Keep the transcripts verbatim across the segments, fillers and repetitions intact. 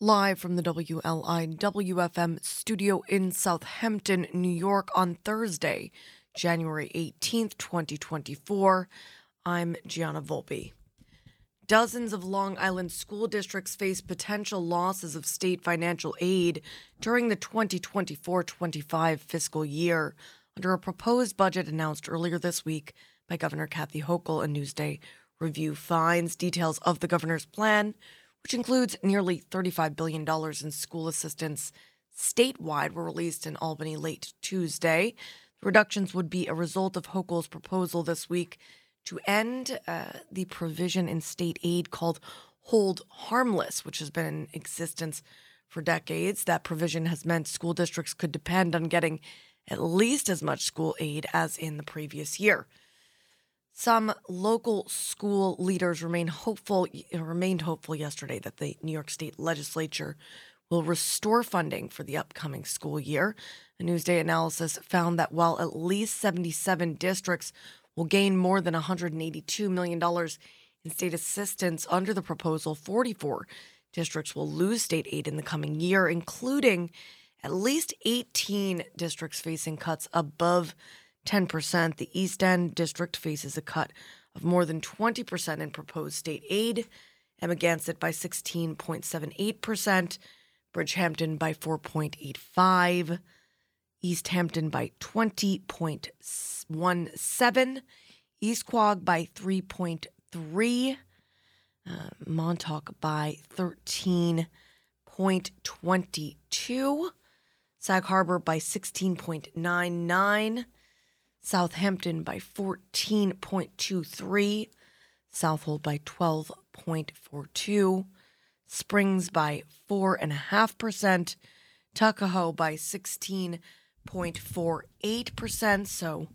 Live from the W L I W F M studio in Southampton, New York on Thursday, January eighteenth, twenty twenty-four, I'm Gianna Volpe. Dozens of Long Island school districts face potential losses of state financial aid during the twenty twenty-four twenty-five fiscal year under a proposed budget announced earlier this week by Governor Kathy Hochul and Newsday. Review finds details of the governor's plan, which includes nearly thirty-five billion dollars in school assistance statewide, were released in Albany late Tuesday. The reductions would be a result of Hochul's proposal this week to end uh, the provision in state aid called Hold Harmless, which has been in existence for decades. That provision has meant school districts could depend on getting at least as much school aid as in the previous year. Some local school leaders remain hopeful, remained hopeful yesterday that the New York State legislature will restore funding for the upcoming school year. A Newsday analysis found that while at least seventy-seven districts will gain more than one hundred eighty-two million dollars in state assistance under the proposal, forty-four districts will lose state aid in the coming year, including at least eighteen districts facing cuts above ten percent. The East End district faces a cut of more than twenty percent in proposed state aid, Amagansett by sixteen point seven eight percent, Bridgehampton by four point eight five percent, East Hampton by twenty point one seven percent, East Quogue by three point three percent, uh, Montauk by thirteen point two two percent, Sag Harbor by sixteen point nine nine percent, Southampton by fourteen point two three, Southold by twelve point four two, Springs by four point five percent, Tuckahoe by sixteen point four eight percent, so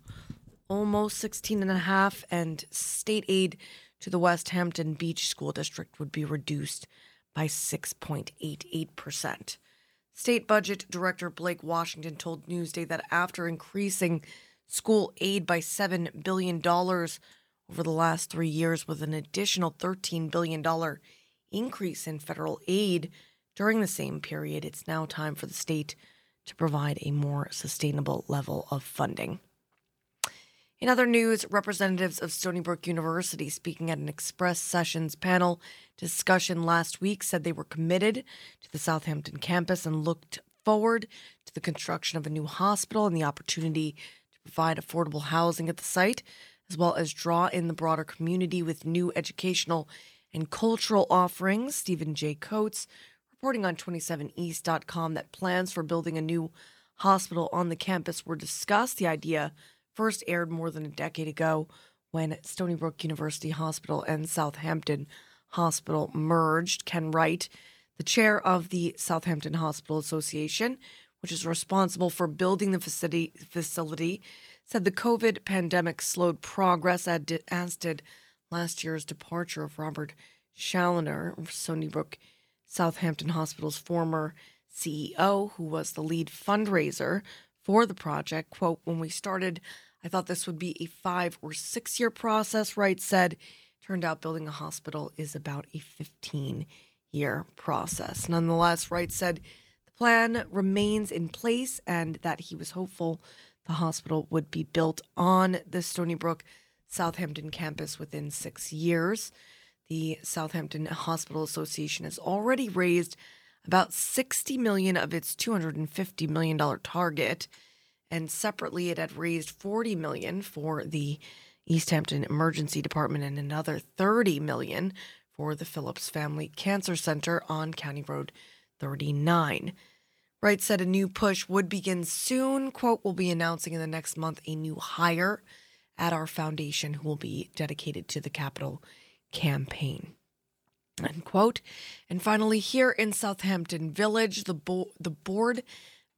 almost sixteen point five percent, and state aid to the West Hampton Beach School District would be reduced by six point eight eight percent. State Budget Director Blake Washington told Newsday that after increasing school aid by seven billion dollars over the last three years, with an additional thirteen billion dollars increase in federal aid during the same period, it's now time for the state to provide a more sustainable level of funding. In other news, representatives of Stony Brook University speaking at an Express Sessions panel discussion last week said they were committed to the Southampton campus and looked forward to the construction of a new hospital and the opportunity provide affordable housing at the site, as well as draw in the broader community with new educational and cultural offerings. Stephen J. Coates reporting on twenty-seven east dot com that plans for building a new hospital on the campus were discussed. The idea first aired more than a decade ago when Stony Brook University Hospital and Southampton Hospital merged. Ken Wright, the chair of the Southampton Hospital Association, which is responsible for building the facility, facility, said the COVID pandemic slowed progress, as did last year's departure of Robert Chaloner, Stony Brook Southampton Hospital's former C E O, who was the lead fundraiser for the project. Quote, when we started, I thought this would be a five or six year process, Wright said. Turned out building a hospital is about a fifteen year process. Nonetheless, Wright said plan remains in place and that he was hopeful the hospital would be built on the Stony Brook Southampton campus within six years. The Southampton Hospital Association has already raised about sixty million dollars of its two hundred fifty million dollars target, and separately it had raised forty million dollars for the East Hampton Emergency Department and another thirty million dollars for the Phillips Family Cancer Center on County Road thirty-nine. Wright said a new push would begin soon. Quote, we'll be announcing in the next month a new hire at our foundation who will be dedicated to the Capitol campaign. End quote. And finally, here in Southampton Village, the, bo- the board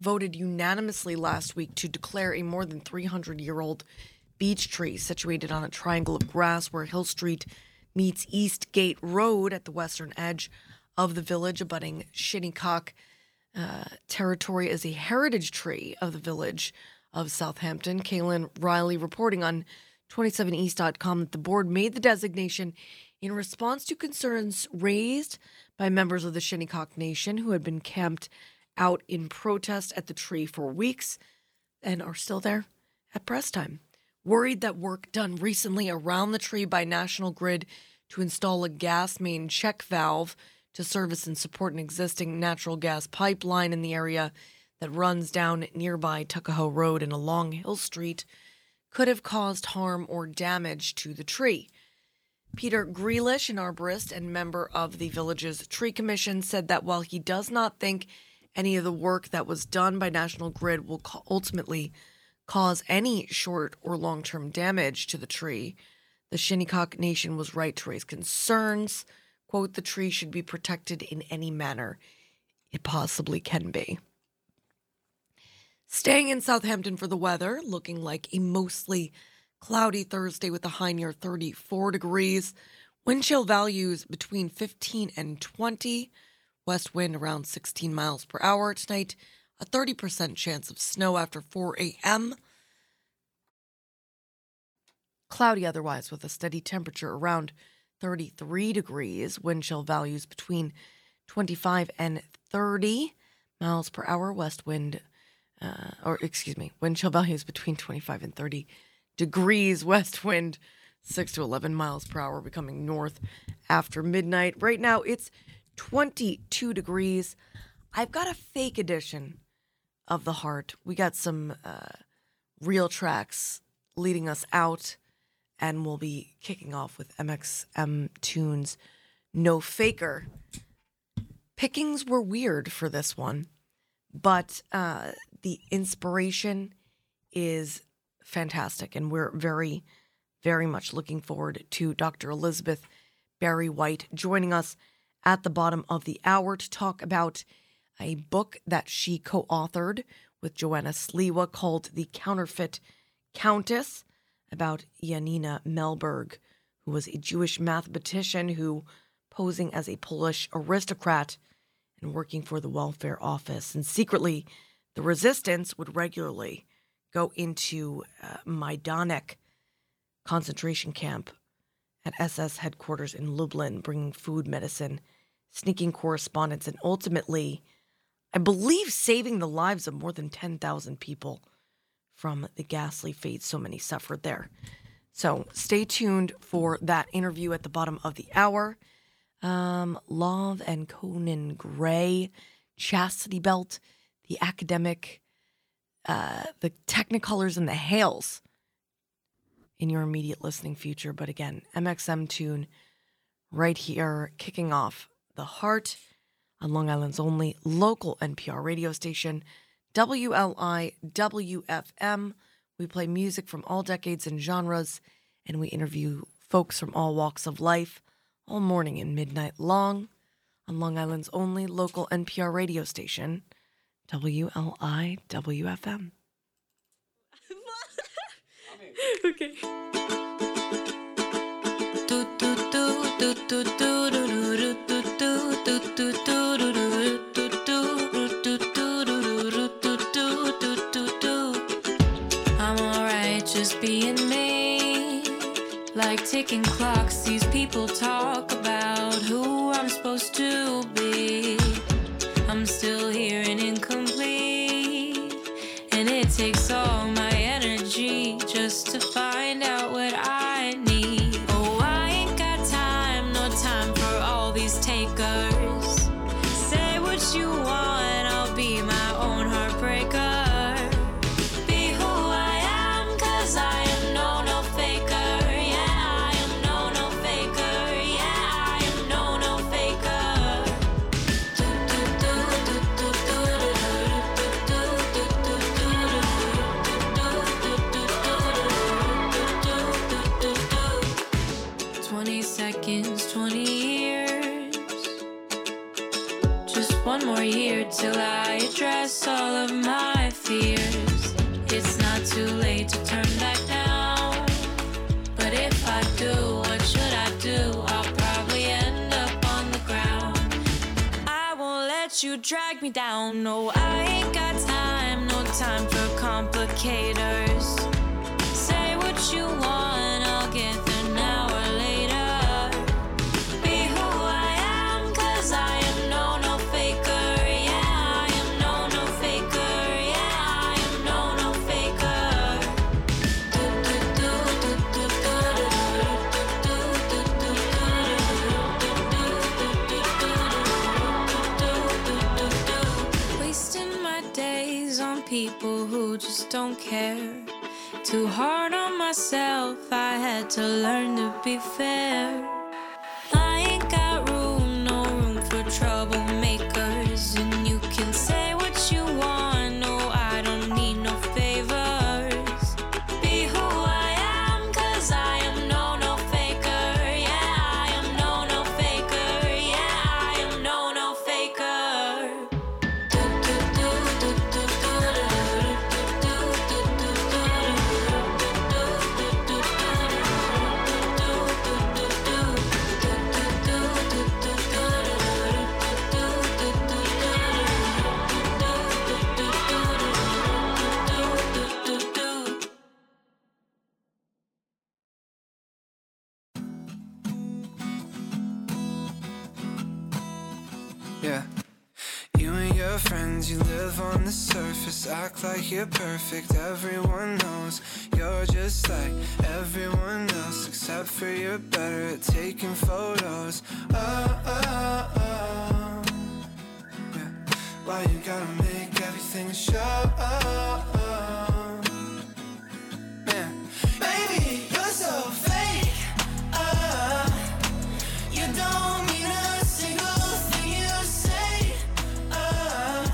voted unanimously last week to declare a more than three hundred year old beech tree situated on a triangle of grass where Hill Street meets East Gate Road at the western edge of the village, abutting Shinnecock uh, territory, as a heritage tree of the village of Southampton. Caitlin Riley reporting on twenty-seven east dot com that the board made the designation in response to concerns raised by members of the Shinnecock Nation who had been camped out in protest at the tree for weeks and are still there at press time. Worried that work done recently around the tree by National Grid to install a gas main check valve to service and support an existing natural gas pipeline in the area that runs down nearby Tuckahoe Road and along Hill Street could have caused harm or damage to the tree. Peter Grealish, an arborist and member of the village's tree commission, said that while he does not think any of the work that was done by National Grid will ultimately cause any short or long-term damage to the tree, the Shinnecock Nation was right to raise concerns. Quote, the tree should be protected in any manner it possibly can be. Staying in Southampton for the weather, looking like a mostly cloudy Thursday with a high near thirty-four degrees. Wind chill values between fifteen and twenty. West wind around sixteen miles per hour tonight. A thirty percent chance of snow after four a.m. Cloudy otherwise with a steady temperature around thirty-three degrees. Wind chill values between twenty-five and thirty miles per hour. West wind Uh, or excuse me, wind chill values between twenty-five and thirty degrees. West wind, six to eleven miles per hour, becoming north after midnight. Right now, it's twenty-two degrees. I've got a fake edition of The Heart. We got some uh, real tracks leading us out, and we'll be kicking off with M X M Tunes, No Faker. Pickings were weird for this one, but uh, the inspiration is fantastic, and we're very, very much looking forward to Doctor Elizabeth Barry White joining us at the bottom of the hour to talk about a book that she co-authored with Joanna Sliwa called The Counterfeit Countess, about Janina Mehlberg, who was a Jewish mathematician who, posing as a Polish aristocrat, and working for the welfare office. And secretly, the resistance would regularly go into uh, Majdanek concentration camp at S S headquarters in Lublin, bringing food, medicine, sneaking correspondence, and ultimately, I believe, saving the lives of more than ten thousand people from the ghastly fate so many suffered there. So stay tuned for that interview at the bottom of the hour. Um, Love and Conan Gray, Chastity Belt, the academic, uh, the Technicolors and the Hails in your immediate listening future. But again, M X M tune right here, kicking off The Heart on Long Island's only local N P R radio station, W L I W F M. We play music from all decades and genres, and we interview folks from all walks of life, all morning and midnight long on Long Island's only local N P R radio station, W L I W F M. Okay. I'm alright just being me, like ticking clocks. These people talk about who I'm supposed to be. I'm still here and incomplete, and it takes all my energy just to find out what I need. Oh, I ain't got time, no time for all these takers. Say what you want, I'll be my own heartbreaker. Be who I am, cause I am no, no faker. twenty years, just one more year till I address all of my fears. It's not too late to turn back now, but if I do, what should I do? I'll probably end up on the ground. I won't let you drag me down. No, I ain't got time, no time for complicators. Say what you want, I'll get there now or later. I people who just don't care. Too hard on myself, I had to learn to be fair. I ain't got room, no room for troublemakers. And you can say what you want, no, I don't need no favors. Be who I am, cause I am no, no faker. Yeah, I am no, no faker. Yeah, I am no, no faker. Yeah. You and your friends, you live on the surface, act like you're perfect, everyone knows you're just like everyone else, except for you're better at taking photos. Oh, oh, oh. Yeah. Why you gotta make everything a show? Oh, oh. Man. Baby, you're so fake. Oh, you don't mean a single thing you say. Oh,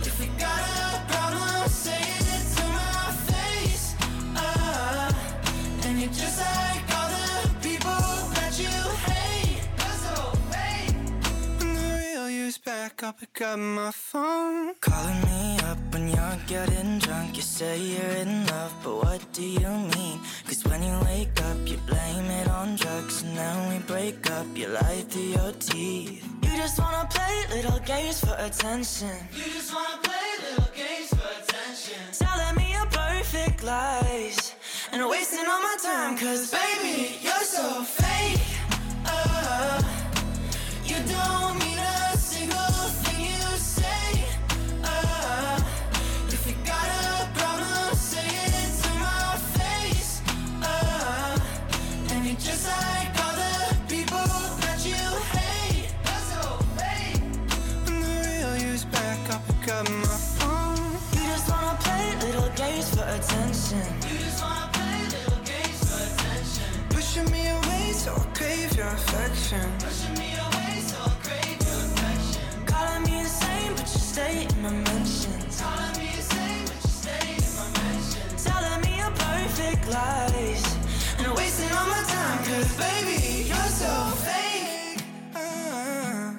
if you got a problem, say it to my face. Oh, and you're just like all the people that you hate. You're so fake. When the real you's back, I'll pick up my phone. Calling me up when you're getting drunk. You say you're in love, but what do you mean? Cause when you wake up, you blame it on drugs. And then we break up, you lie through your teeth. You just wanna play little games for attention. You just wanna play little games for attention. Telling me your perfect lies and wasting all my time. Cause baby, you're so fake. Oh, you don't mean a single thing you say. Oh, if you got a problem, say it to my face. Oh, and you just like all the people that you hate. That's so fake. When the real you's back, I'll pick up my phone. You just wanna play little games for attention. You just wanna play little games for attention. Pushing me away so I crave your affection. Pushing me away so I crave your affection. Calling me insane, but you stay in my mentions. Calling me insane, but you stay in my mentions. Telling me your perfect lies and wasting all my time. Cause baby, you're so fake. Uh,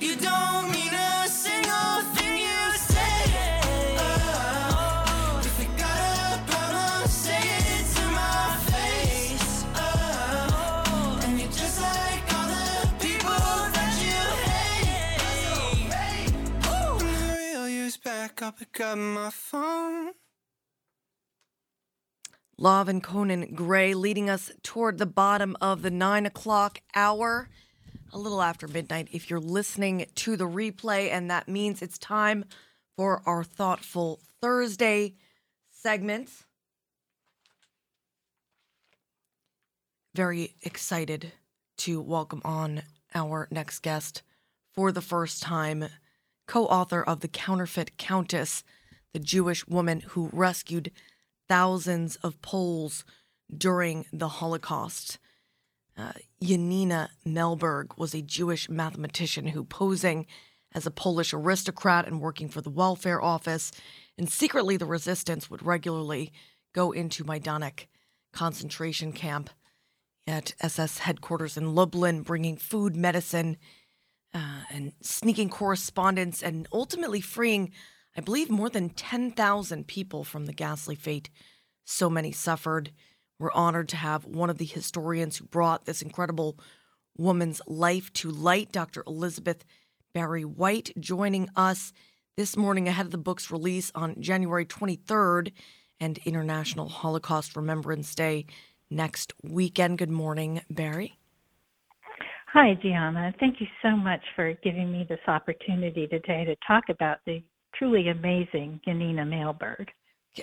you don't mean a single thing you say. Uh, if you got a problem, say it to my face. Uh, and you're just like all the people that you hate. You're so fake. When the real you's back, I'll pick up my phone. Love and Conan Gray leading us toward the bottom of the nine o'clock hour, a little after midnight if you're listening to the replay, and that means it's time for our Thoughtful Thursday segment. Very excited to welcome on our next guest for the first time, co-author of The Counterfeit Countess, the Jewish woman who rescued thousands of Poles during the Holocaust. Uh, Janina Mehlberg was a Jewish mathematician who, posing as a Polish aristocrat and working for the welfare office and secretly the resistance, would regularly go into Majdanek concentration camp at S S headquarters in Lublin, bringing food, medicine, uh, and sneaking correspondence, and ultimately freeing, I believe, more than ten thousand people from the ghastly fate so many suffered. We're honored to have one of the historians who brought this incredible woman's life to light, Doctor Elizabeth Barry White, joining us this morning ahead of the book's release on January twenty-third and International Holocaust Remembrance Day next weekend. Good morning, Barry. Hi, Gianna. Thank you so much for giving me this opportunity today to talk about the truly amazing Janina Mehlberg.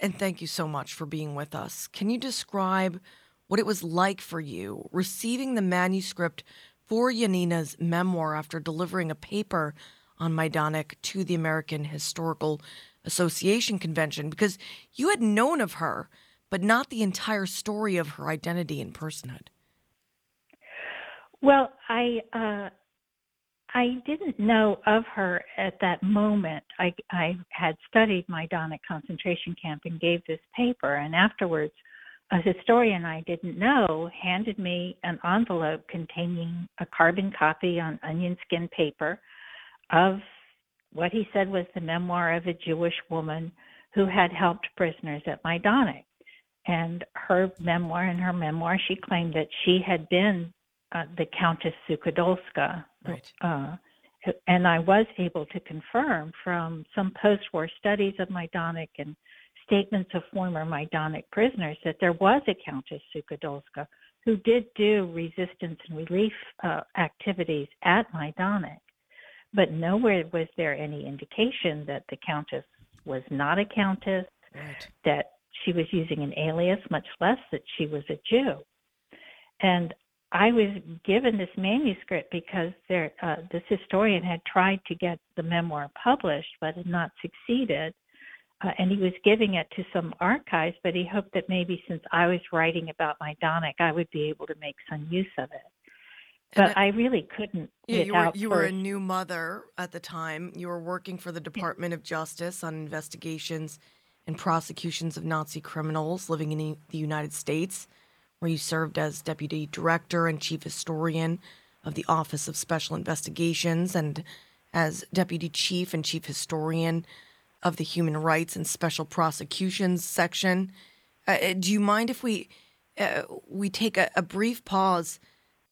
And thank you so much for being with us. Can you describe what it was like for you receiving the manuscript for Janina's memoir after delivering a paper on Majdanek to the American Historical Association Convention, because you had known of her, but not the entire story of her identity and personhood. Well, I uh, I didn't know of her at that moment. I, I had studied Majdanek concentration camp and gave this paper, and afterwards a historian I didn't know handed me an envelope containing a carbon copy on onion skin paper of what he said was the memoir of a Jewish woman who had helped prisoners at Majdanek. And her memoir, in her memoir, she claimed that she had been uh, the Countess Sukodolska. Right. Uh, and I was able to confirm from some post-war studies of Majdanek and statements of former Majdanek prisoners that there was a Countess Sukodolska who did do resistance and relief uh, activities at Majdanek, but nowhere was there any indication that the Countess was not a Countess, right, that she was using an alias, much less that she was a Jew. And I was given this manuscript because there, uh, this historian had tried to get the memoir published but had not succeeded. Uh, and he was giving it to some archives, but he hoped that maybe since I was writing about Majdanek, I would be able to make some use of it. But it, I really couldn't. Yeah, you were, you were a new mother at the time. You were working for the Department of Justice on investigations and prosecutions of Nazi criminals living in the United States, where you served as deputy director and chief historian of the Office of Special Investigations and as deputy chief and chief historian of the Human Rights and Special Prosecutions section. Uh, do you mind if we uh, we take a, a brief pause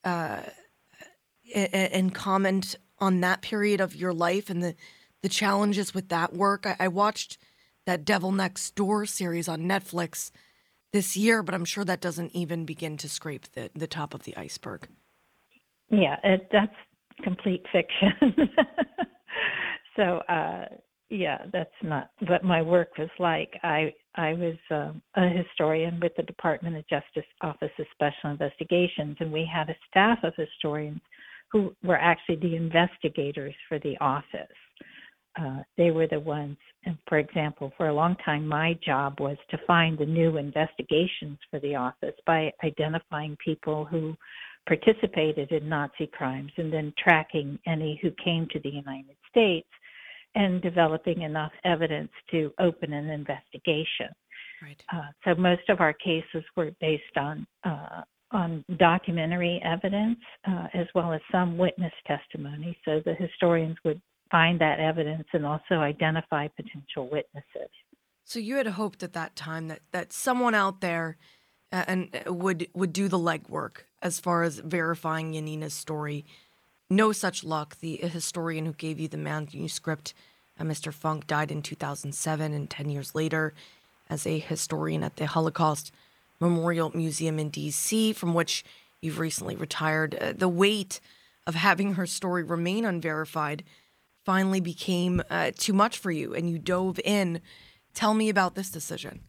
uh, and comment on that period of your life and the, the challenges with that work? I, I watched that Devil Next Door series on Netflix this year, but I'm sure that doesn't even begin to scrape the, the top of the iceberg. Yeah, it, that's complete fiction. so, uh Yeah, that's not what my work was like. I I was um, a historian with the Department of Justice Office of Special Investigations, and we had a staff of historians who were actually the investigators for the office. Uh, they were the ones, and for example, for a long time, my job was to find the new investigations for the office by identifying people who participated in Nazi crimes and then tracking any who came to the United States and developing enough evidence to open an investigation. Right. Uh, so most of our cases were based on uh, on documentary evidence uh, as well as some witness testimony. So the historians would find that evidence and also identify potential witnesses. So you had hoped at that time that, that someone out there uh, and would would do the legwork as far as verifying Janina's story. No such luck. The historian who gave you the manuscript, uh, Mister Funk, died in two thousand seven, and ten years later as a historian at the Holocaust Memorial Museum in D C, from which you've recently retired. Uh, the weight of having her story remain unverified finally became uh, too much for you, and you dove in. Tell me about this decision.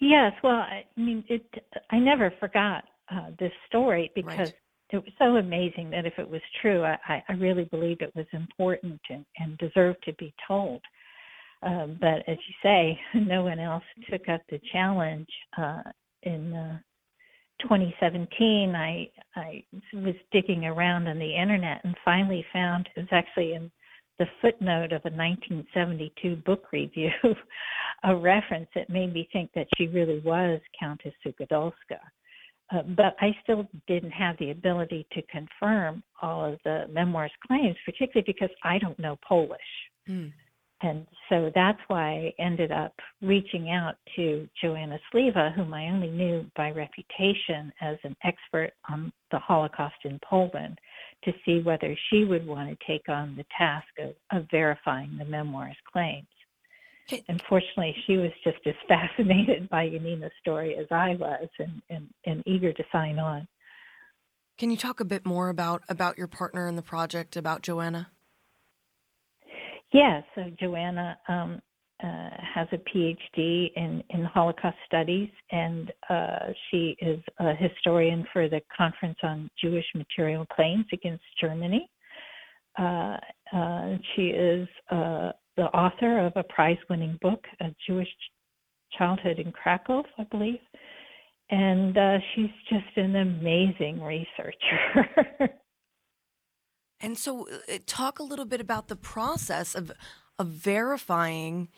Yes, well, I mean, it, I never forgot uh, this story because... Right. It was so amazing that if it was true, I, I really believed it was important and, and deserved to be told. Um, but as you say, no one else took up the challenge. Uh, in uh, twenty seventeen, I, I was digging around on the internet and finally found, it was actually in the footnote of a nineteen seventy-two book review, a reference that made me think that she really was Countess Sukodolska. Uh, but I still didn't have the ability to confirm all of the memoir's claims, particularly because I don't know Polish. Mm. And so that's why I ended up reaching out to Joanna Sliwa, whom I only knew by reputation as an expert on the Holocaust in Poland, to see whether she would want to take on the task of, of verifying the memoir's claims. Unfortunately, she was just as fascinated by Janina's story as I was and, and, and eager to sign on. Can you talk a bit more about, about your partner in the project, about Joanna? Yeah, so Joanna um, uh, has a P H D in, in Holocaust studies, and uh, she is a historian for the Conference on Jewish Material Claims Against Germany. Uh, uh, she is... Uh, the author of a prize-winning book, A Jewish Childhood in Krakow, I believe. And uh, she's just an amazing researcher. And so uh, talk a little bit about the process of of verifying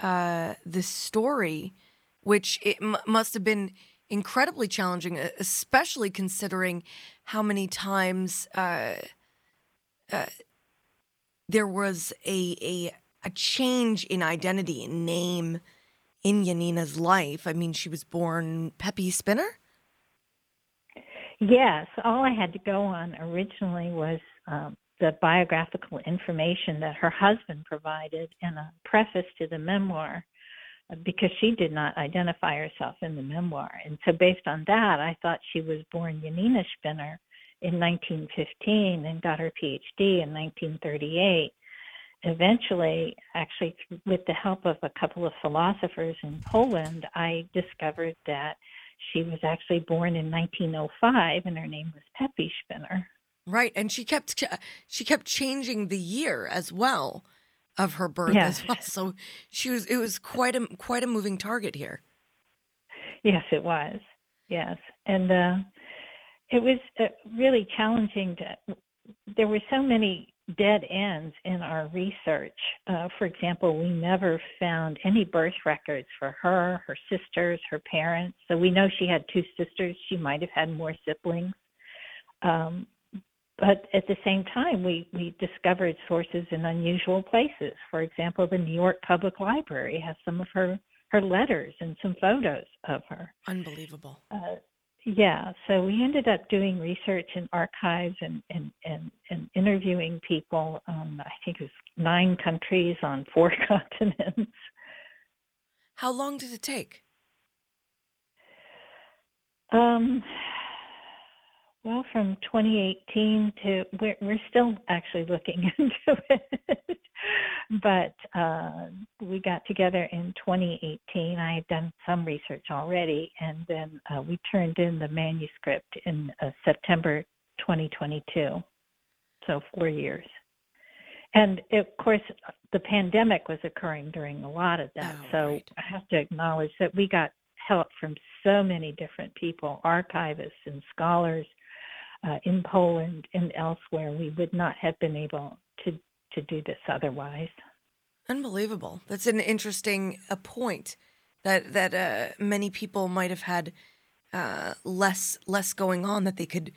uh, this story, which it m- must have been incredibly challenging, especially considering how many times uh, uh, there was a, a a change in identity and name in Janina's life. I mean, she was born Peppy Spinner? Yes. All I had to go on originally was um, the biographical information that her husband provided and a preface to the memoir, because she did not identify herself in the memoir. And so based on that, I thought she was born Janina Spinner in nineteen fifteen and got her P H D in nineteen thirty-eight. Eventually, actually, with the help of a couple of philosophers in Poland, I discovered that she was actually born in nineteen oh five, and her name was Peppy Spinner. Right, and she kept she kept changing the year as well of her birth, yes, as well. So she was it was quite a quite a moving target here. Yes, it was. Yes, and uh, it was really challenging. To, there were so many dead ends in our research. Uh, for example, we never found any birth records for her, her sisters, her parents. So we know she had two sisters. She might have had more siblings. Um, but at the same time, we, we discovered sources in unusual places. For example, the New York Public Library has some of her, her letters and some photos of her. Unbelievable. Uh, Yeah, so we ended up doing research in archives and, and, and, and interviewing people, um, I think it was nine countries on four continents. How long did it take? Um, well, from twenty eighteen to, we're, we're still actually looking into it, but uh, we got together in twenty eighteen. I had done some research already, and then uh, we turned in the manuscript in uh, September twenty twenty-two, so four years. And, of course, the pandemic was occurring during a lot of that, oh, so right. I have to acknowledge that we got help from so many different people, archivists and scholars, Uh, in Poland and elsewhere. We would not have been able to, to do this otherwise. Unbelievable. That's an interesting uh, point that that uh, many people might have had uh, less less going on, that they could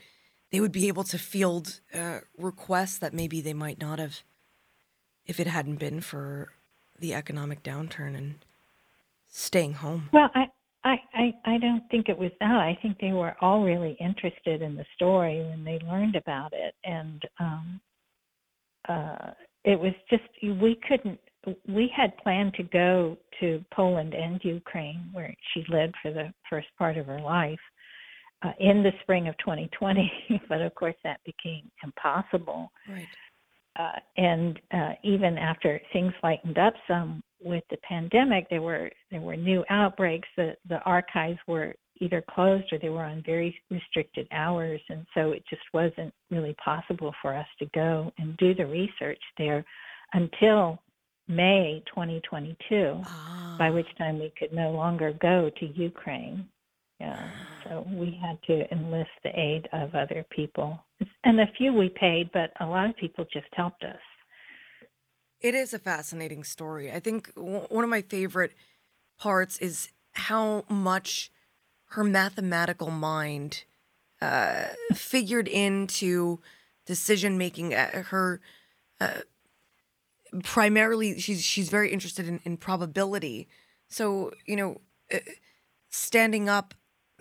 they would be able to field uh, requests that maybe they might not have if it hadn't been for the economic downturn and staying home. Well, I. I, I, I don't think it was that. I think they were all really interested in the story when they learned about it. And um, uh, it was just, we couldn't, we had planned to go to Poland and Ukraine, where she lived for the first part of her life, uh, in the spring of twenty twenty. But of course, that became impossible. Right. Uh, and uh, even after things lightened up some, with the pandemic, there were there were new outbreaks. The, the archives were either closed or they were on very restricted hours, and so it just wasn't really possible for us to go and do the research there until May twenty twenty-two, ah. by which time we could no longer go to Ukraine. Yeah, so we had to enlist the aid of other people. And a few we paid, but a lot of people just helped us. It is a fascinating story. I think w- one of my favorite parts is how much her mathematical mind uh, figured into decision-making. Uh, her uh, primarily, she's she's very interested in, in probability. So, you know, uh, standing up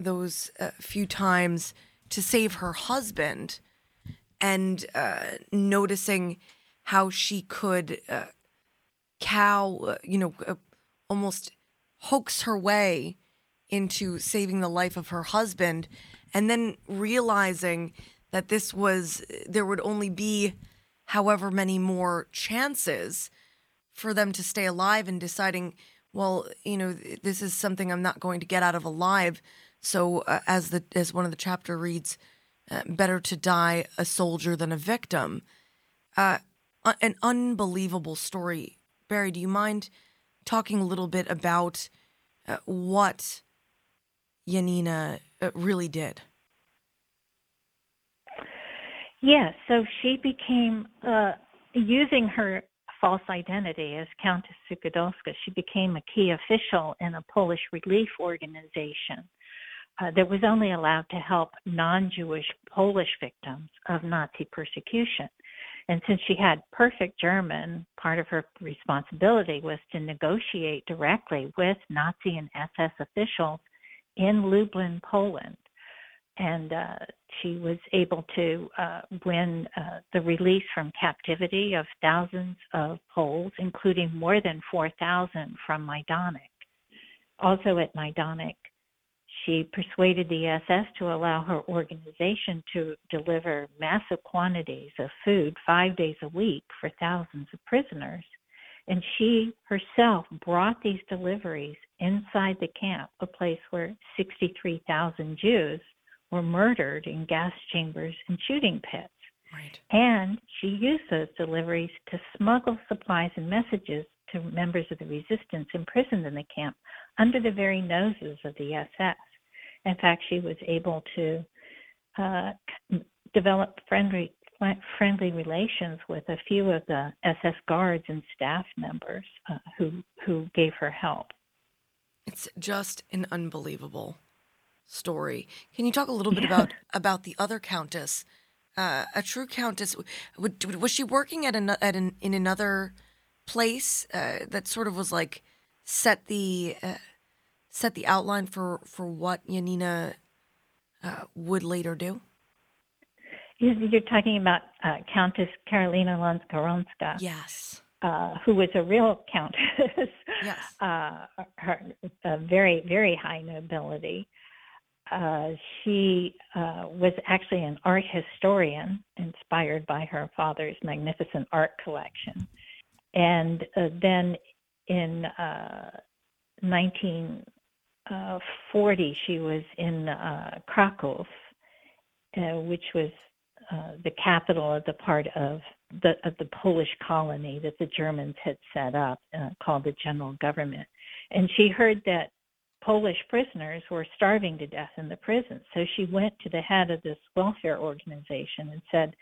those uh, few times to save her husband and uh, noticing how she could uh, cow, uh, you know, uh, almost hoax her way into saving the life of her husband, and then realizing that this was, there would only be however many more chances for them to stay alive, and deciding, well, you know, this is something I'm not going to get out of alive. So uh, as the as one of the chapter reads, uh, better to die a soldier than a victim. Uh, an unbelievable story Barry, do you mind talking a little bit about uh, what Janina uh, really did? Yes, yeah, so she became, uh, using her false identity as Countess Suchodolska, she became a key official in a Polish relief organization uh, that was only allowed to help non-Jewish Polish victims of Nazi persecution. And since she had perfect German, part of her responsibility was to negotiate directly with Nazi and S S officials in Lublin, Poland. And uh, she was able to uh, win uh, the release from captivity of thousands of Poles, including more than four thousand from Majdanek. Also at Majdanek, she persuaded the S S to allow her organization to deliver massive quantities of food five days a week for thousands of prisoners. And she herself brought these deliveries inside the camp, a place where sixty-three thousand Jews were murdered in gas chambers and shooting pits. Right. And she used those deliveries to smuggle supplies and messages to members of the resistance imprisoned in the camp under the very noses of the S S. In fact, she was able to uh, develop friendly friendly relations with a few of the S S guards and staff members uh, who who gave her help. It's just an unbelievable story. Can you talk a little bit about, about the other countess, uh, a true countess? Would, would, was she working at an, at an, in another place uh, that sort of was like set the uh, set the outline for, for what Janina uh, would later do? You're talking about uh, Countess Karolina Lanckorońska. Yes. Uh, who was a real countess. Yes. Uh, her, uh, very, very high nobility. Uh, she uh, was actually an art historian inspired by her father's magnificent art collection. And uh, then in uh, nineteen forty, she was in uh, Krakow, uh, which was uh, the capital of the part of the, of the Polish colony that the Germans had set up uh, called the General Government. And she heard that Polish prisoners were starving to death in the prison. So she went to the head of this welfare organization and said,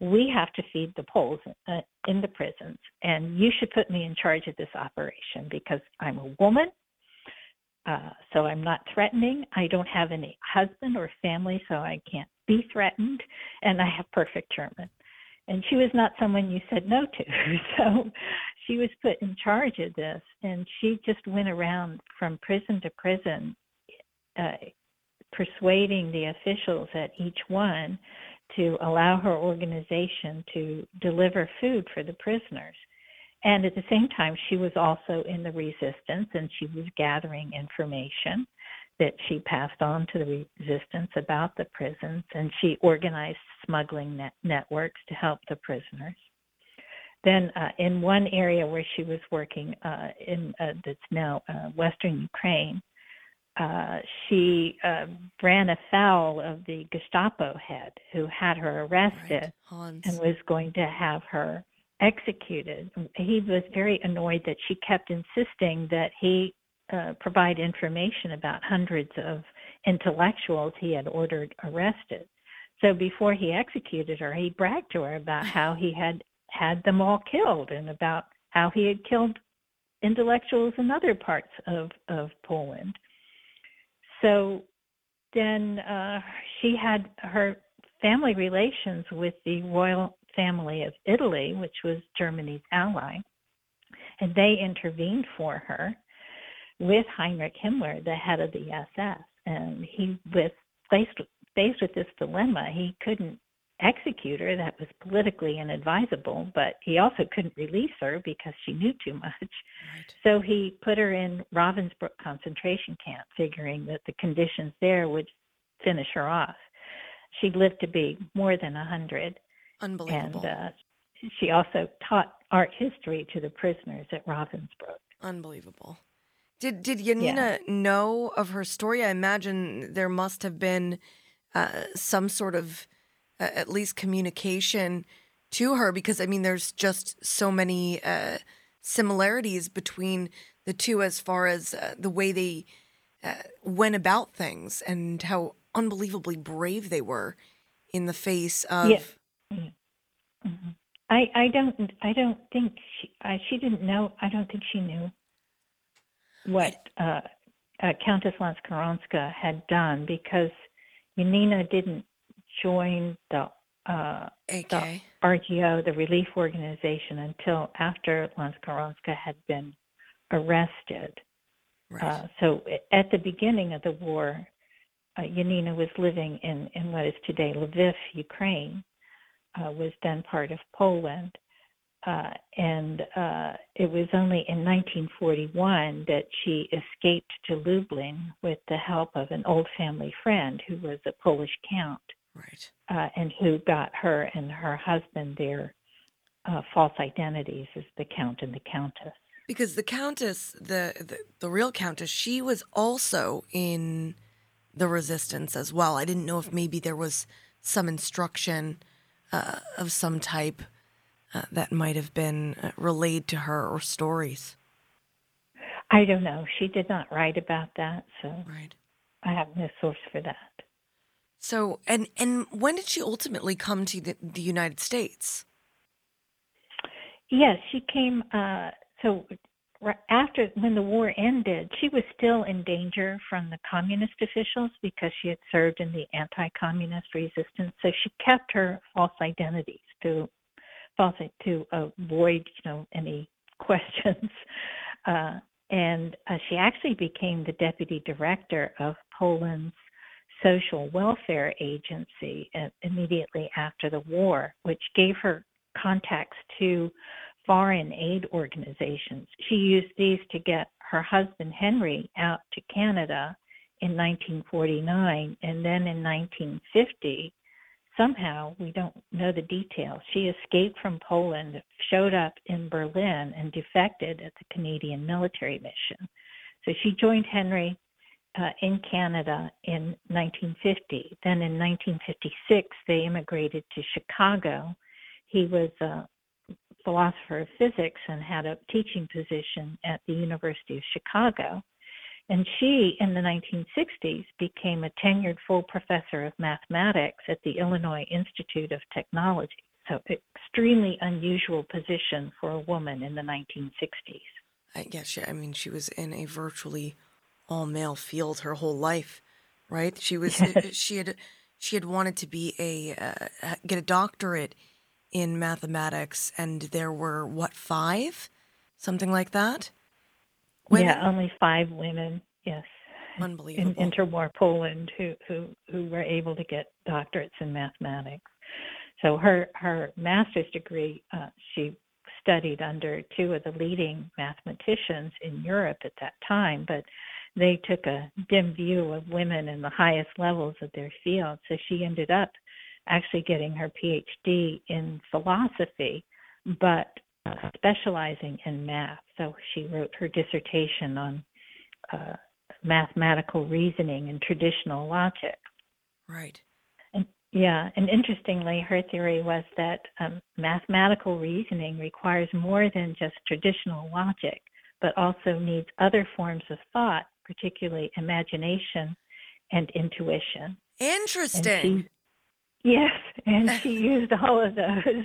we have to feed the Poles uh, in the prisons, and you should put me in charge of this operation because I'm a woman, uh, so I'm not threatening. I don't have any husband or family, so I can't be threatened, and I have perfect German. And she was not someone you said no to. So she was put in charge of this, and she just went around from prison to prison uh, persuading the officials at each one to allow her organization to deliver food for the prisoners. And at the same time, she was also in the resistance, and she was gathering information that she passed on to the resistance about the prisons, and she organized smuggling net networks to help the prisoners. Then uh, in one area where she was working uh, in uh, that's now uh, Western Ukraine, uh, she uh, ran afoul of the Gestapo head who had her arrested right. and was going to have her executed. He was very annoyed that she kept insisting that he Uh, provide information about hundreds of intellectuals he had ordered arrested. So before he executed her, he bragged to her about how he had had them all killed and about how he had killed intellectuals in other parts of, of Poland. So then uh, she had her family relations with the royal family of Italy, which was Germany's ally, and they intervened for her with Heinrich Himmler, the head of the S S, and he was faced faced with this dilemma. He couldn't execute her; that was politically inadvisable. But he also couldn't release her because she knew too much. Right. So he put her in Ravensbrück concentration camp, figuring that the conditions there would finish her off. She lived to be more than a hundred. Unbelievable. And uh, she also taught art history to the prisoners at Ravensbrück. Unbelievable. Did did Janina yeah. know of her story? I imagine there must have been uh, some sort of uh, at least communication to her because, I mean, there's just so many uh, similarities between the two as far as uh, the way they uh, went about things and how unbelievably brave they were in the face of. Yeah. Mm-hmm. I, I don't I don't think she, I, she didn't know. I don't think she knew what uh, uh, Countess Lanckorońska had done, because Janina didn't join the, uh, the R G O, the relief organization, until after Lanckorońska had been arrested. Right. Uh, so at the beginning of the war, uh, Janina was living in, in what is today Lviv, Ukraine. Uh, was then part of Poland, uh, and uh, it was only in nineteen forty-one that she escaped to Lublin with the help of an old family friend who was a Polish count, right, uh, and who got her and her husband their uh, false identities as the count and the countess. Because the countess, the, the the real countess, she was also in the resistance as well. I didn't know if maybe there was some instruction Uh, of some type uh, that might have been uh, relayed to her, or stories. I don't know. She did not write about that, so right. I have no source for that. So, and and when did she ultimately come to the, the United States? Yes, she came. Uh, so after when the war ended, she was still in danger from the communist officials because she had served in the anti-communist resistance. So she kept her false identities to false to avoid, you know, any questions. Uh, and uh, she actually became the deputy director of Poland's Social Welfare Agency immediately after the war, which gave her contacts to foreign aid organizations. She used these to get her husband, Henry, out to Canada in nineteen forty-nine, and then in nineteen fifty, somehow, we don't know the details, she escaped from Poland, showed up in Berlin, and defected at the Canadian military mission. So she joined Henry uh, in Canada in nineteen fifty. Then in nineteen fifty-six, they immigrated to Chicago. He was a uh, philosopher of physics and had a teaching position at the University of Chicago. And she, in the nineteen sixties, became a tenured full professor of mathematics at the Illinois Institute of Technology. So extremely unusual position for a woman in the nineteen sixties. I guess, I mean, she was in a virtually all-male field her whole life, right? She was, she had, she had wanted to be a, uh, get a doctorate in mathematics, and there were, what, five? Something like that? Women? Yeah, only five women, yes. Unbelievable. In interwar Poland who, who, who were able to get doctorates in mathematics. So her, her master's degree, uh, she studied under two of the leading mathematicians in Europe at that time, but they took a dim view of women in the highest levels of their field, so she ended up actually getting her P H D in philosophy, but uh, specializing in math. So she wrote her dissertation on uh, mathematical reasoning and traditional logic. Right. And yeah, and interestingly, her theory was that um, mathematical reasoning requires more than just traditional logic, but also needs other forms of thought, particularly imagination and intuition. Interesting. Yes, and she used all of those.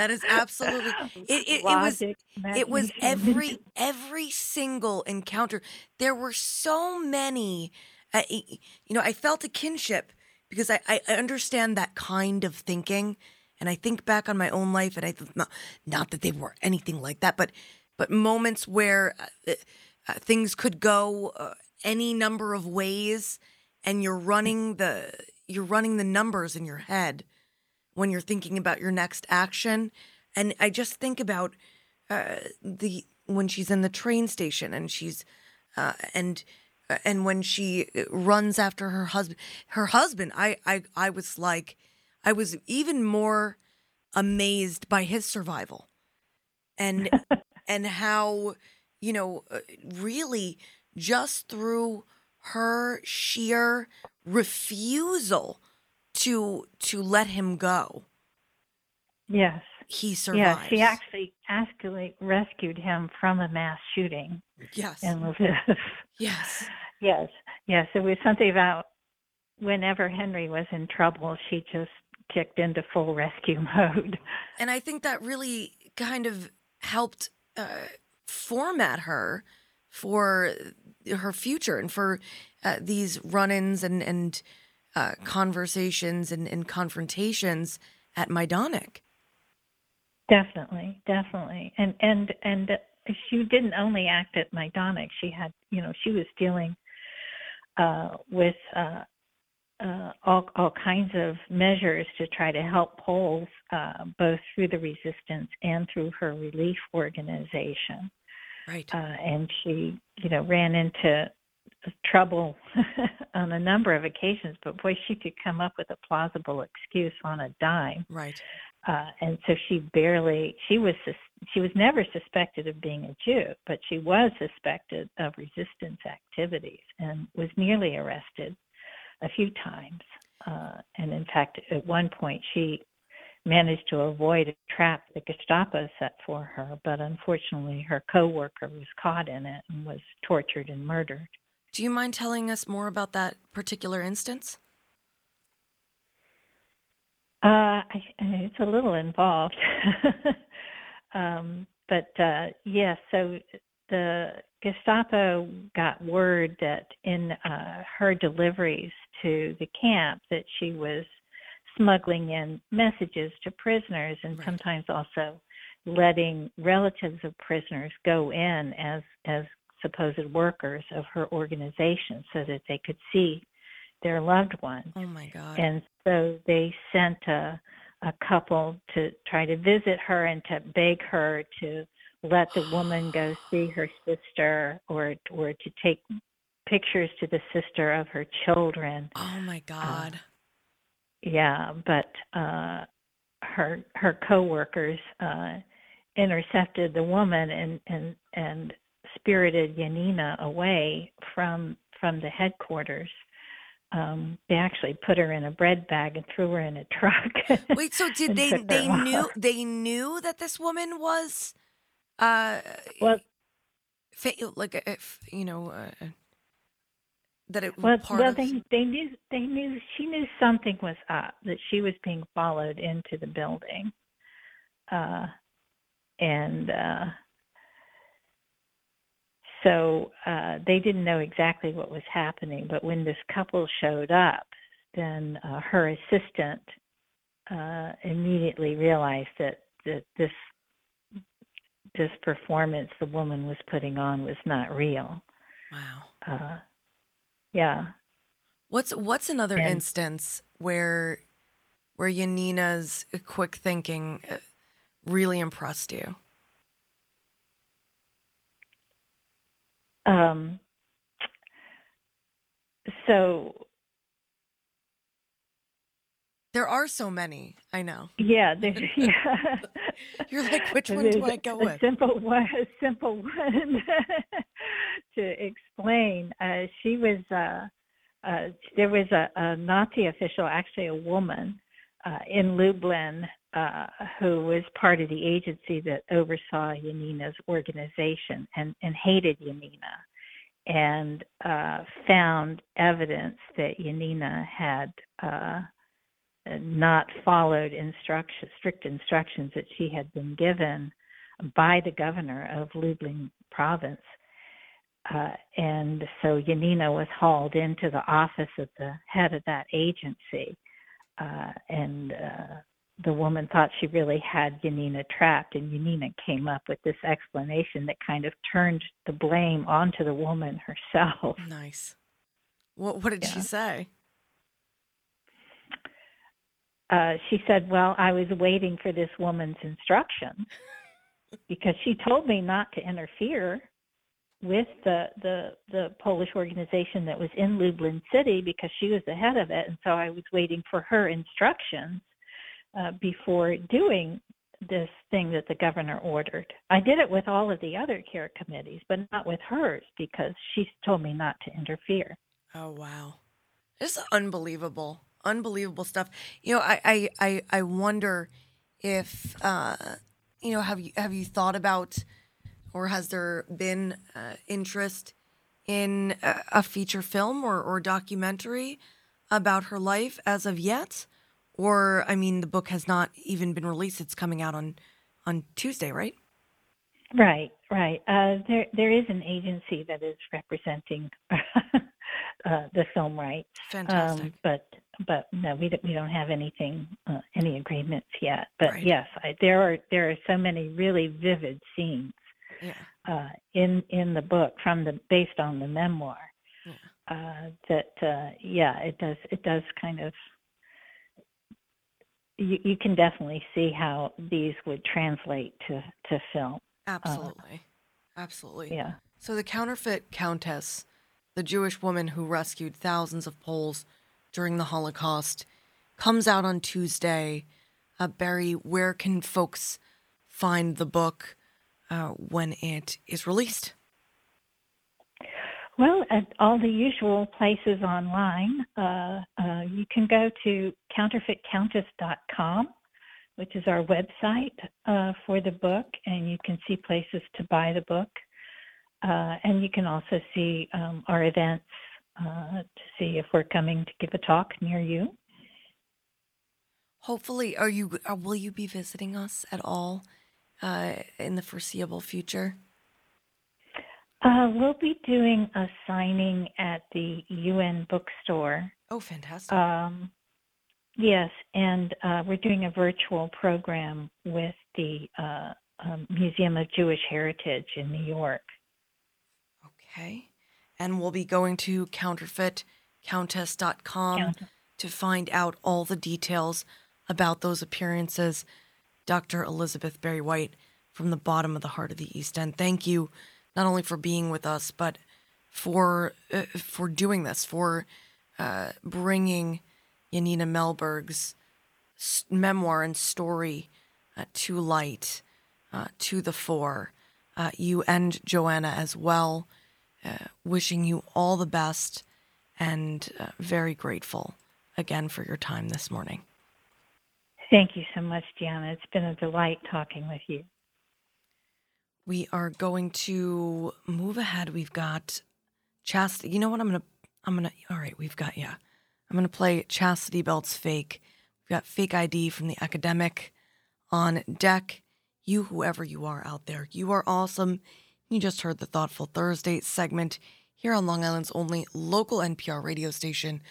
That is absolutely it. It, Logic, it was it was every every single encounter. There were so many. Uh, you know, I felt a kinship because I, I understand that kind of thinking, and I think back on my own life, and I not, not that they were anything like that, but but moments where uh, uh, things could go uh, any number of ways, and you're running the. You're running the numbers in your head when you're thinking about your next action. And I just think about uh, the when she's in the train station and she's uh, and and when she runs after her husband, her husband, I, I, I was like, I was even more amazed by his survival and and how, you know, really just through her sheer refusal to to let him go. Yes, he survived. Yeah, she actually actually rescued him from a mass shooting. Yes. In Lviv. Yes. Yes. Yes. It was something about whenever Henry was in trouble, she just kicked into full rescue mode. And I think that really kind of helped uh, format her for her future and for uh, these run-ins and, and uh, conversations and, and confrontations at Majdanek. Definitely, definitely. And and and she didn't only act at Majdanek. She had, you know, she was dealing uh, with uh, uh, all all kinds of measures to try to help Poles, uh, both through the resistance and through her relief organization. Right. Uh, and she, you know, ran into trouble on a number of occasions. But boy, she could come up with a plausible excuse on a dime. Right. Uh, and so she barely, she was she was never suspected of being a Jew, but she was suspected of resistance activities and was nearly arrested a few times. Uh, and in fact, at one point, she managed to avoid a trap the Gestapo set for her, but unfortunately, her coworker was caught in it and was tortured and murdered. Do you mind telling us more about that particular instance? Uh, I, it's a little involved, um, but uh, yes. Yeah, so the Gestapo got word that in uh, her deliveries to the camp that she was smuggling in messages to prisoners, and right. sometimes also letting relatives of prisoners go in as as supposed workers of her organization, so that they could see their loved ones. Oh my God! And so they sent a, a couple to try to visit her and to beg her to let the woman go see her sister, or or to take pictures to the sister of her children. Oh my God! Um, yeah, but uh, her her coworkers uh, intercepted the woman and and and spirited Janina away from from the headquarters. Um, they actually put her in a bread bag and threw her in a truck. Wait, so did they? They knew off. They knew that this woman was, uh, well, fa- like if, you know, uh, that it was well, part well, of. Well, they they knew they knew she knew something was up, that she was being followed into the building, uh, and. Uh, So uh, they didn't know exactly what was happening, but when this couple showed up, then uh, her assistant uh, immediately realized that, that this this performance the woman was putting on was not real. Wow. Uh, yeah. What's what's another and, instance where where Janina's quick thinking really impressed you? Um, so there are so many, I know. Yeah. yeah. You're like, which one there's do I go a with? Simple one, a simple one to explain. Uh, she was, uh, uh, there was a, a Nazi official, actually a woman uh, in Lublin Uh, who was part of the agency that oversaw Janina's organization and, and hated Janina, and uh, found evidence that Janina had uh, not followed instruction, strict instructions that she had been given by the governor of Lublin province. Uh, and so Janina was hauled into the office of the head of that agency uh, and uh the woman thought she really had Janina trapped, and Janina came up with this explanation that kind of turned the blame onto the woman herself. Nice. What, what did yeah. she say? Uh, she said, well, I was waiting for this woman's instruction because she told me not to interfere with the, the the Polish organization that was in Lublin City because she was the head of it, and so I was waiting for her instructions Uh, before doing this thing that the governor ordered. I did it with all of the other care committees, but not with hers because she told me not to interfere. Oh, wow. This is unbelievable, unbelievable stuff. You know, I I, I, I wonder if uh, you know, have you have you thought about, or has there been uh, interest in a, a feature film or, or documentary about her life as of yet? Or, I mean, the book has not even been released. It's coming out on, on Tuesday, right? Right, right. Uh, there, there is an agency that is representing uh, the film rights. Fantastic. Um, but, but no, we don't, we don't have anything, uh, any agreements yet. But right. yes, I, there are there are so many really vivid scenes yeah. uh, in in the book from the based on the memoir. Yeah. Uh, that uh, yeah, it does it does kind of. You, you can definitely see how these would translate to, to film. Absolutely. Uh, Absolutely. Yeah. So the counterfeit countess, the Jewish woman who rescued thousands of Poles during the Holocaust, comes out on Tuesday. Uh, Barry, where can folks find the book uh, when it is released? Well, at all the usual places online. Uh, uh, you can go to counterfeit countess dot com, which is our website uh, for the book, and you can see places to buy the book. Uh, and you can also see um, our events uh, to see if we're coming to give a talk near you. Hopefully, are you? Uh, will you be visiting us at all uh, in the foreseeable future? Uh, we'll be doing a signing at the U N bookstore. Oh, fantastic. Um, yes, and uh, we're doing a virtual program with the uh, um, Museum of Jewish Heritage in New York. Okay. And we'll be going to counterfeit countess dot com Count- to find out all the details about those appearances. Doctor Elizabeth Barry White, from the bottom of the heart of the East End, thank you. Not only for being with us, but for uh, for doing this, for uh, bringing Janina Mehlberg's s- memoir and story uh, to light, uh, to the fore. Uh, you and Joanna as well, uh, wishing you all the best and uh, very grateful again for your time this morning. Thank you so much, Gianna. It's been a delight talking with you. We are going to move ahead. We've got Chastity. You know what? I'm going to, I'm going to, all right, we've got, yeah. I'm going to play Chastity Belt's Fake. We've got Fake I D from The Academic on deck. You, whoever you are out there, you are awesome. You just heard the Thoughtful Thursday segment here on Long Island's only local N P R radio station,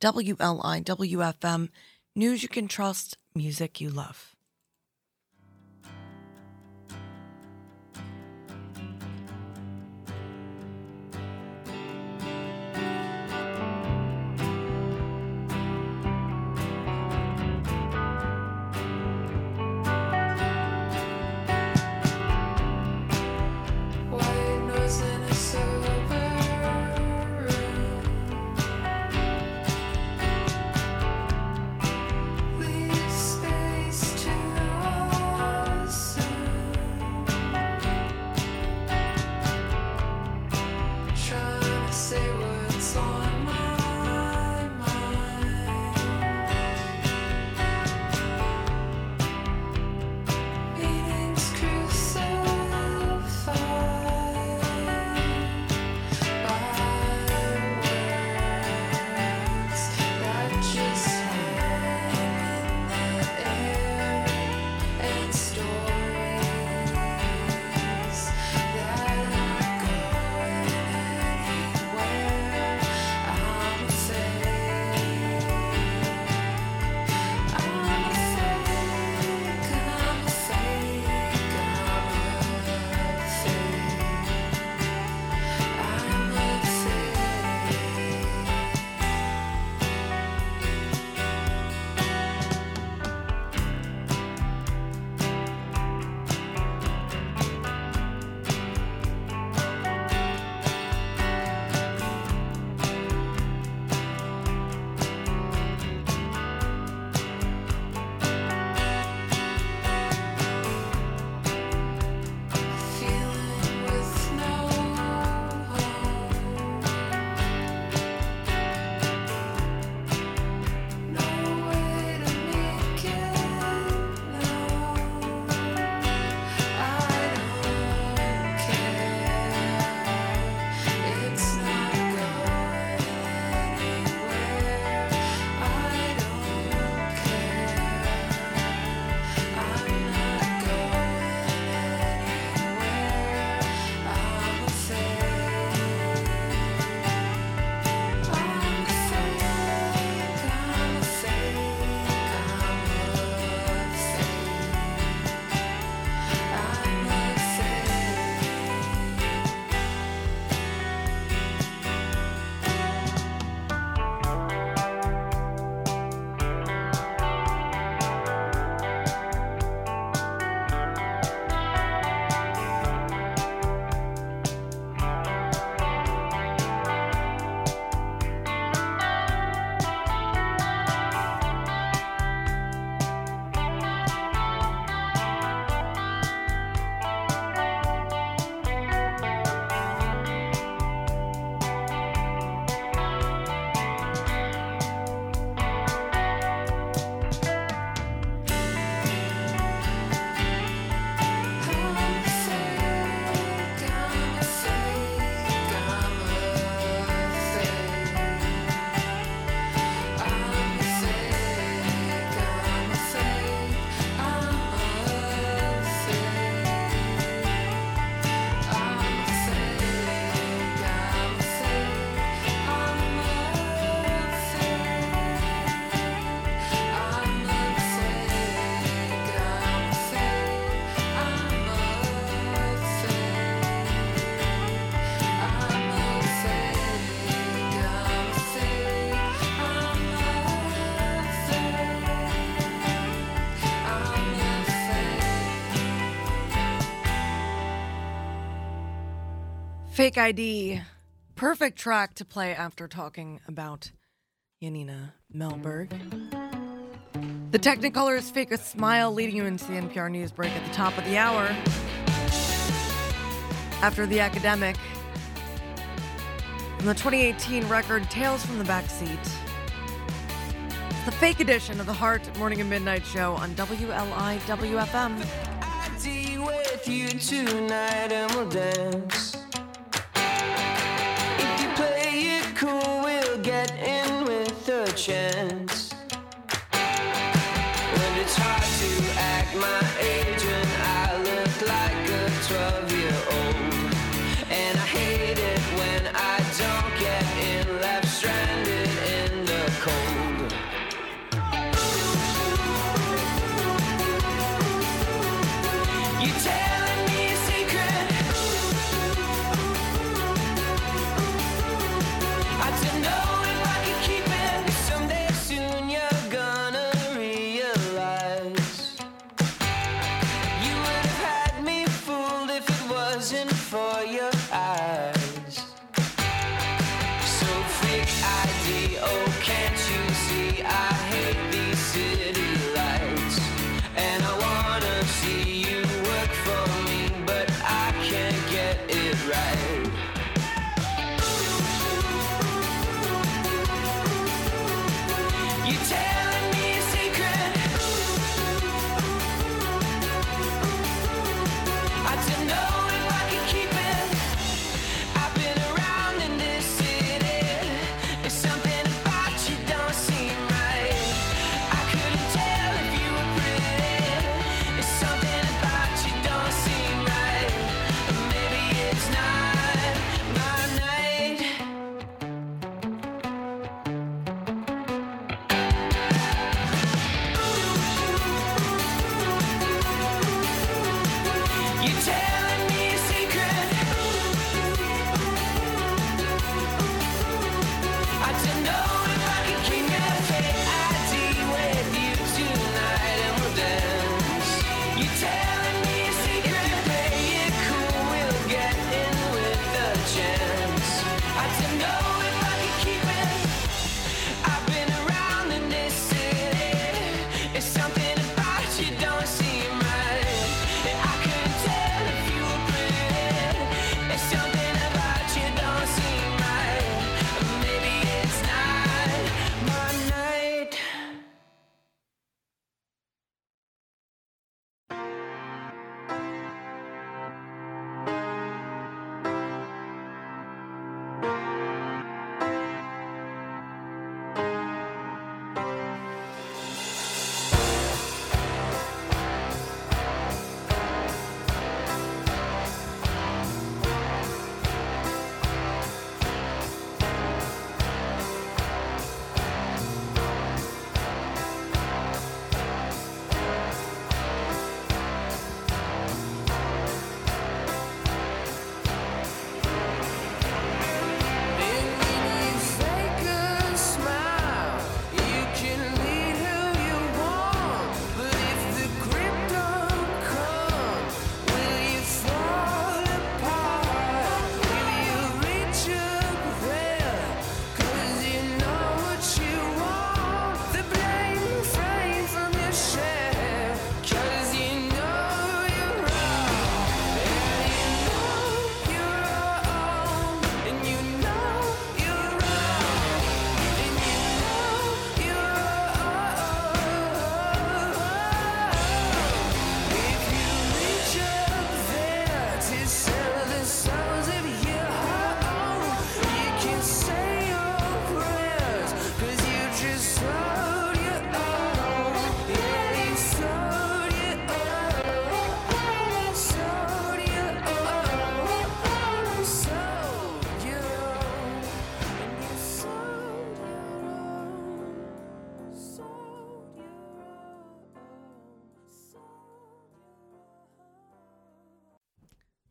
W L I W F M. News you can trust, music you love. Leave space to Fake I D. Perfect track to play after talking about Janina Mehlberg. The Technicolor is Fake a Smile, leading you into the N P R News break at the top of the hour. After The Academic, from the twenty eighteen record Tales from the Backseat, the fake edition of the Heart Morning and Midnight Show on W L I W F M. I D with you tonight and we'll dance. If you play it cool, we'll get in with a chance. When it's hard to act my age when I look like a twelve-year-old. And I hate it when I don't get in, left stranded in the cold.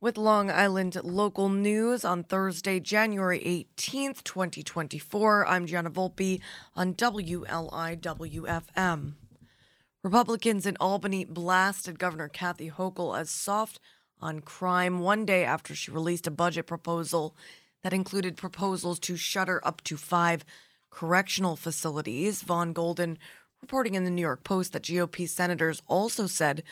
With Long Island local news on Thursday, January eighteenth, twenty twenty-four, I'm Gianna Volpe on W L I W F M. Republicans in Albany blasted Governor Kathy Hochul as soft on crime one day after she released a budget proposal that included proposals to shutter up to five correctional facilities. Vaughn Golden reporting in the New York Post that G O P senators also said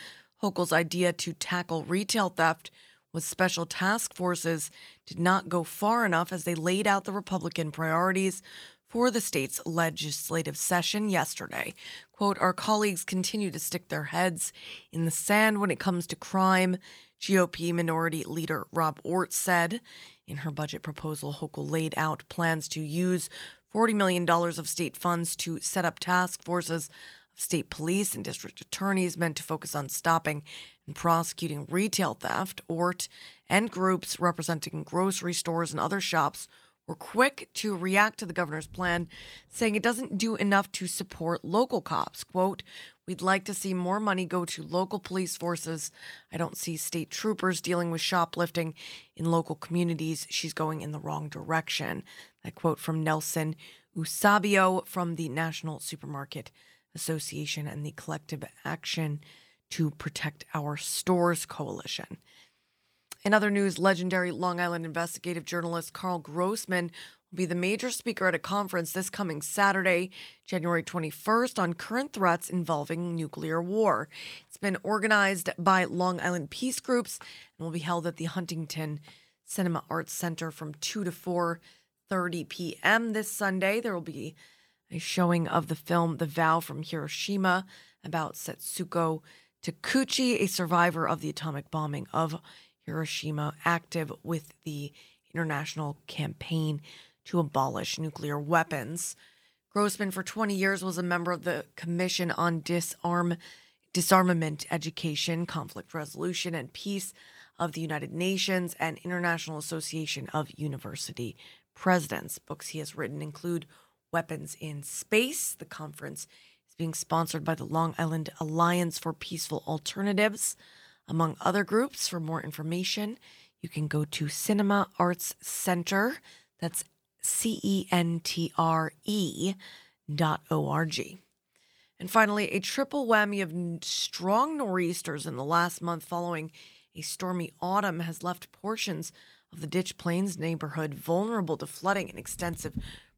Hochul's idea to tackle retail theft with special task forces did not go far enough as they laid out the Republican priorities for the state's legislative session yesterday. Quote, our colleagues continue to stick their heads in the sand when it comes to crime, G O P Minority Leader Rob Ort said. In her budget proposal, Hochul laid out plans to use forty million dollars of state funds to set up task forces of state police and district attorneys meant to focus on stopping and prosecuting retail theft. Ort and groups representing grocery stores and other shops were quick to react to the governor's plan, saying it doesn't do enough to support local cops. Quote, we'd like to see more money go to local police forces. I don't see state troopers dealing with shoplifting in local communities. She's going in the wrong direction. That quote from Nelson Usabio from the National Supermarket Association and the Collective Action to Protect Our Stores Coalition. In other news, legendary Long Island investigative journalist Carl Grossman will be the major speaker at a conference this coming Saturday, January twenty-first, on current threats involving nuclear war. It's been organized by Long Island peace groups and will be held at the Huntington Cinema Arts Center from two to four thirty p.m. this Sunday. There will be a showing of the film The Vow from Hiroshima about Setsuko Takuchi, a survivor of the atomic bombing of Hiroshima, active with the international campaign to abolish nuclear weapons. Grossman, for twenty years, was a member of the Commission on Disarm, Disarmament Education, Conflict Resolution, and Peace of the United Nations and International Association of University Presidents. Books he has written include Weapons in Space. The conference is being sponsored by the Long Island Alliance for Peaceful Alternatives, among other groups. For more information, you can go to Cinema Arts Center. That's C E N T R E dot O R G. And finally, a triple whammy of strong nor'easters in the last month following a stormy autumn has left portions of the Ditch Plains neighborhood vulnerable to flooding and extensive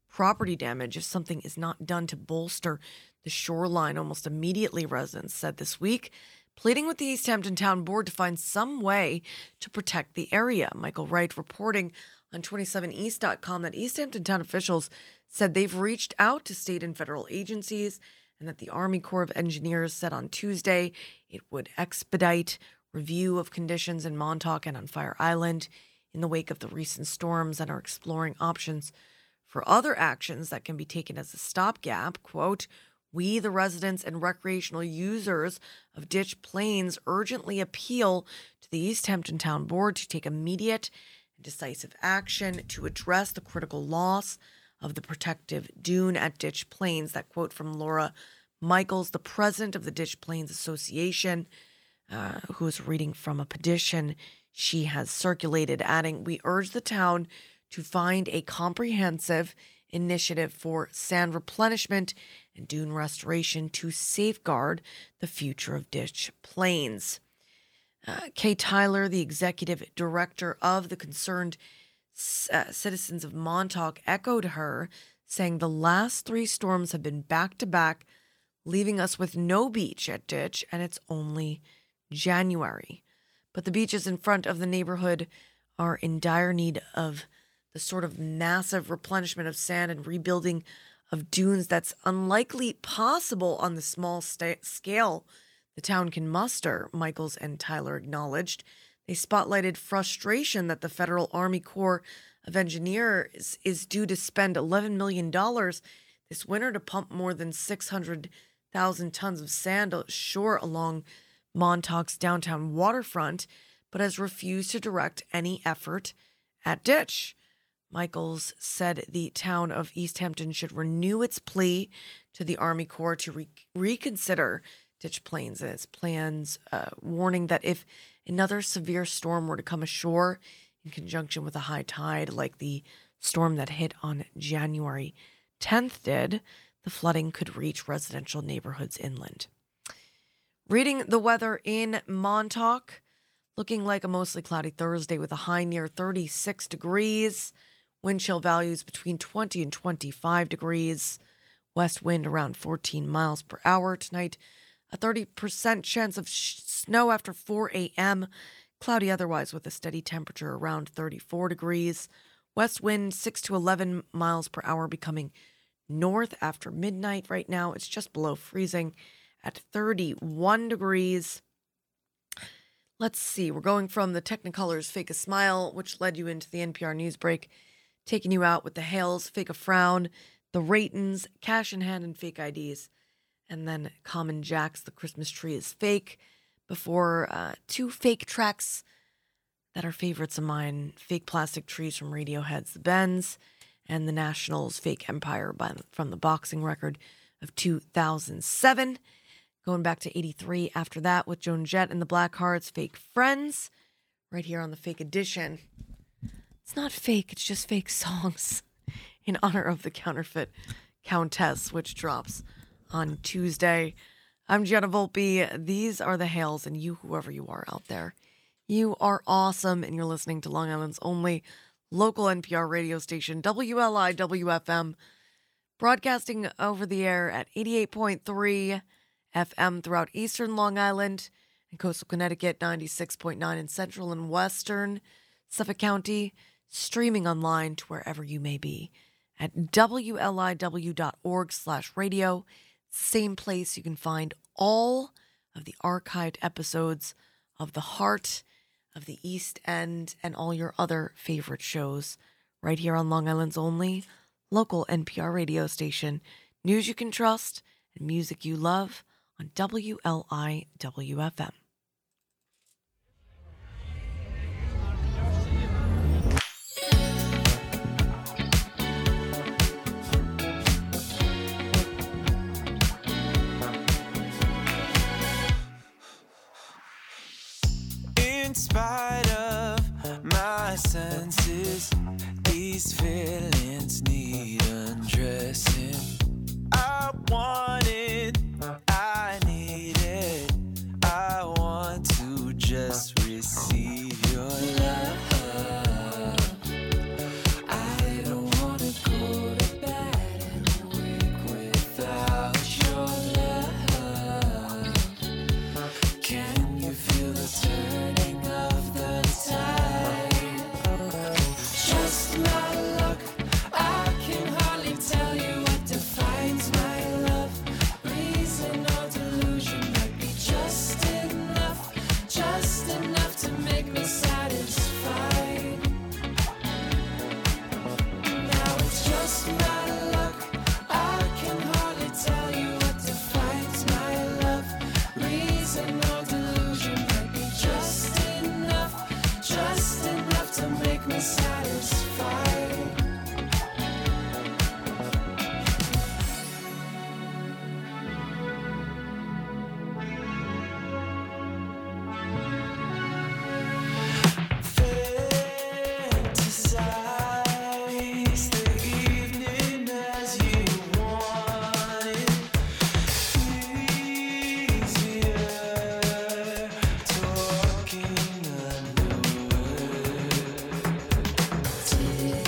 property damage if something is not done to bolster the shoreline almost immediately, residents said this week, pleading with the East Hampton Town Board to find some way to protect the area. Michael Wright reporting on twenty-seven east dot com that East Hampton Town officials said they've reached out to state and federal agencies and that the Army Corps of Engineers said on Tuesday it would expedite review of conditions in Montauk and on Fire Island in the wake of the recent storms and are exploring options for other actions that can be taken as a stopgap. Quote, we, the residents and recreational users of Ditch Plains, urgently appeal to the East Hampton Town Board to take immediate and decisive action to address the critical loss of the protective dune at Ditch Plains. That quote from Laura Michaels, the president of the Ditch Plains Association, uh, who is reading from a petition she has circulated, adding, we urge the town to find a comprehensive initiative for sand replenishment and dune restoration to safeguard the future of Ditch Plains. Uh, Kay Tyler, the executive director of the Concerned C- uh, Citizens of Montauk, echoed her, saying the last three storms have been back-to-back, leaving us with no beach at Ditch, and it's only January. But the beaches in front of the neighborhood are in dire need of the sort of massive replenishment of sand and rebuilding of dunes that's unlikely possible on the small st- scale the town can muster, Michaels and Tyler acknowledged. They spotlighted frustration that the Federal Army Corps of Engineers is due to spend eleven million dollars this winter to pump more than six hundred thousand tons of sand ashore along Montauk's downtown waterfront, but has refused to direct any effort at Ditch. Michaels said the town of East Hampton should renew its plea to the Army Corps to re- reconsider Ditch Plains and its plans, uh, warning that if another severe storm were to come ashore in conjunction with a high tide like the storm that hit on January tenth did, the flooding could reach residential neighborhoods inland. Reading the weather in Montauk, looking like a mostly cloudy Thursday with a high near thirty-six degrees. Wind chill values between twenty and twenty-five degrees. West wind around fourteen miles per hour. Tonight, a thirty percent chance of sh- snow after four a.m. Cloudy otherwise with a steady temperature around thirty-four degrees. West wind six to eleven miles per hour becoming north after midnight. Right now, it's just below freezing at thirty-one degrees. Let's see. We're going from the Technicolor's Fake a Smile, which led you into the N P R news break, taking you out with the Hales, Fake a Frown, the Raytons, Cash in Hand, and Fake I Ds. And then Common Jack's The Christmas Tree is Fake, before uh, two fake tracks that are favorites of mine, Fake Plastic Trees from Radiohead's The Bends, and The National's Fake Empire by, from the boxing record of two thousand seven. Going back to eighty-three after that with Joan Jett and the Blackhearts, Fake Friends, right here on the Fake Edition. It's not fake, it's just fake songs in honor of the counterfeit Countess, which drops on Tuesday. I'm Gianna Volpe. These are the Hales, and you, whoever you are out there, you are awesome, and you're listening to Long Island's only local N P R radio station, W L I W F M, broadcasting over the air at eighty-eight point three F M throughout eastern Long Island and coastal Connecticut, ninety-six point nine in central and western Suffolk County, streaming online to wherever you may be at W L I W dot org slash radio. Same place you can find all of the archived episodes of The Heart, of The East End, and all your other favorite shows right here on Long Island's only local N P R radio station. News you can trust and music you love on W L I W F M. In spite of my senses, these feelings need undressing. I want it, I need it, I want to just receive your love. I don't want to go to bed and wake without your love. Can you feel the turning of the tide? Just my luck, I can hardly tell you. Yeah.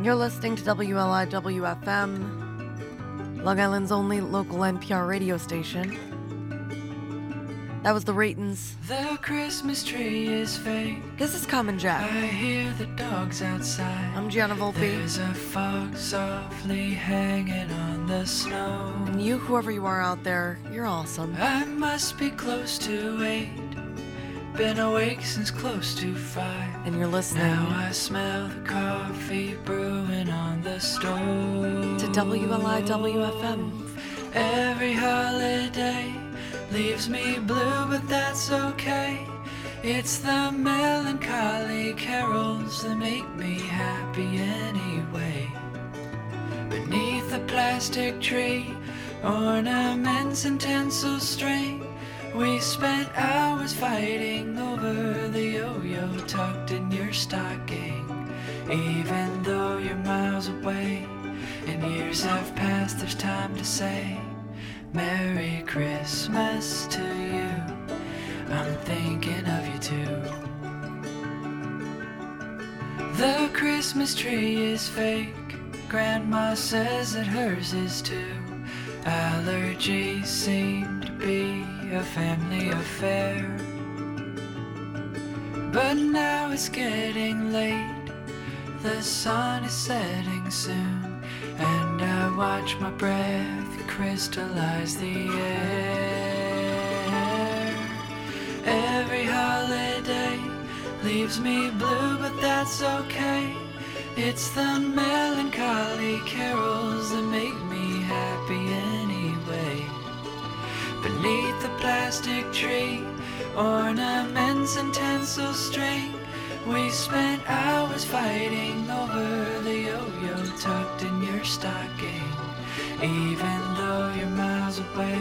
You're listening to W L I W F M, Long Island's only local N P R radio station. That was the Ratons. The Christmas tree is fake. This is Common Jack. I hear the dogs outside. I'm Gianna Volpe. There's a fog softly hanging on the snow. And you, whoever you are out there, you're awesome. I must be close to eight. Been awake since close to five. And you're listening. Now I smell the coffee brewing on the stove. To W L I W F M. Every holiday leaves me blue, but that's okay. It's the melancholy carols that make me happy anyway. Beneath the plastic tree, ornaments and tinsel string. We spent hours fighting over the yo-yo tucked in your stocking. Even though you're miles away and years have passed, there's time to say Merry Christmas to you. I'm thinking of you too. The Christmas tree is fake. Grandma says that hers is too. Allergies seem to be a family affair. But now it's getting late. The sun is setting soon. And I watch my breath crystallize the air. Every holiday leaves me blue, but that's okay. It's the melancholy carols that make me happy anyway. Beneath the plastic tree, ornaments and tinsel string, we spent hours fighting over the yo-yo tucked in your stocking. Even though you're miles away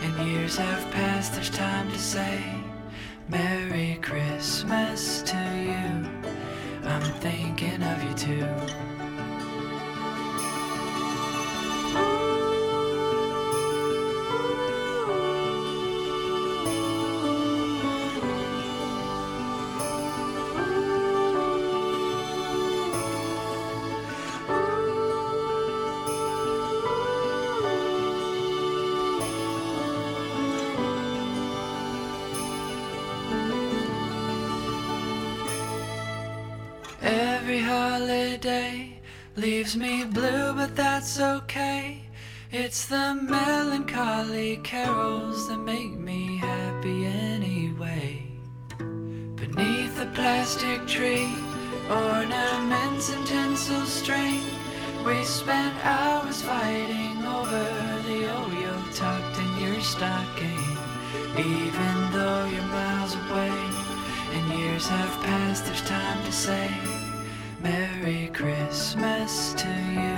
and years have passed, there's time to say Merry Christmas to you. I'm thinking of you too. Leaves me blue, but that's okay. It's the melancholy carols that make me happy anyway. Beneath the plastic tree, ornaments and tinsel string, we spent hours fighting over the yo-yo tucked in your stocking. Even though you're miles away and years have passed, there's time to say Merry Christmas to you,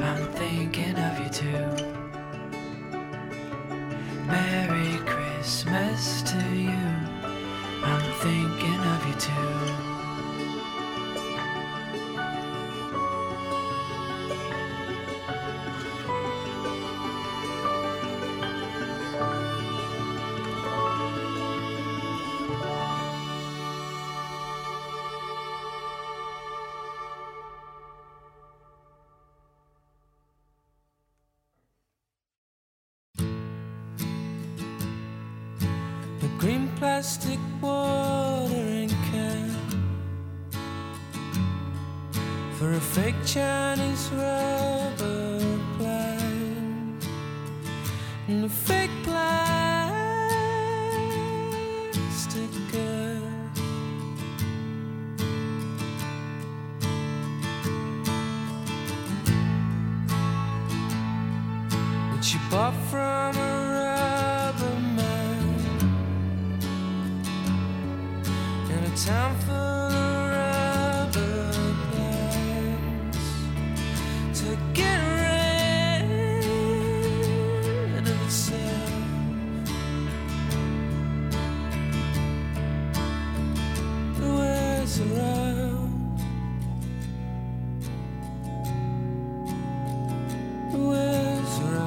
I'm thinking of you too. Merry Christmas to you, I'm thinking of you too. Green plastic watering can for a fake Chinese rubber plant and a fake plastic girl. What she bought from her time for rubber plants to get rid of itself. The world's around, the world's around.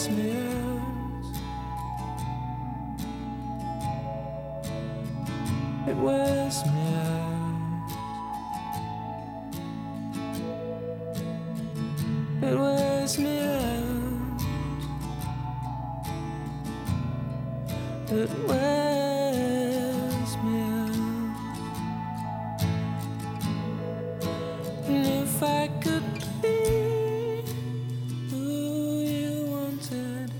Christmas. It was me. It was me. It was me. And if I could be who you wanted,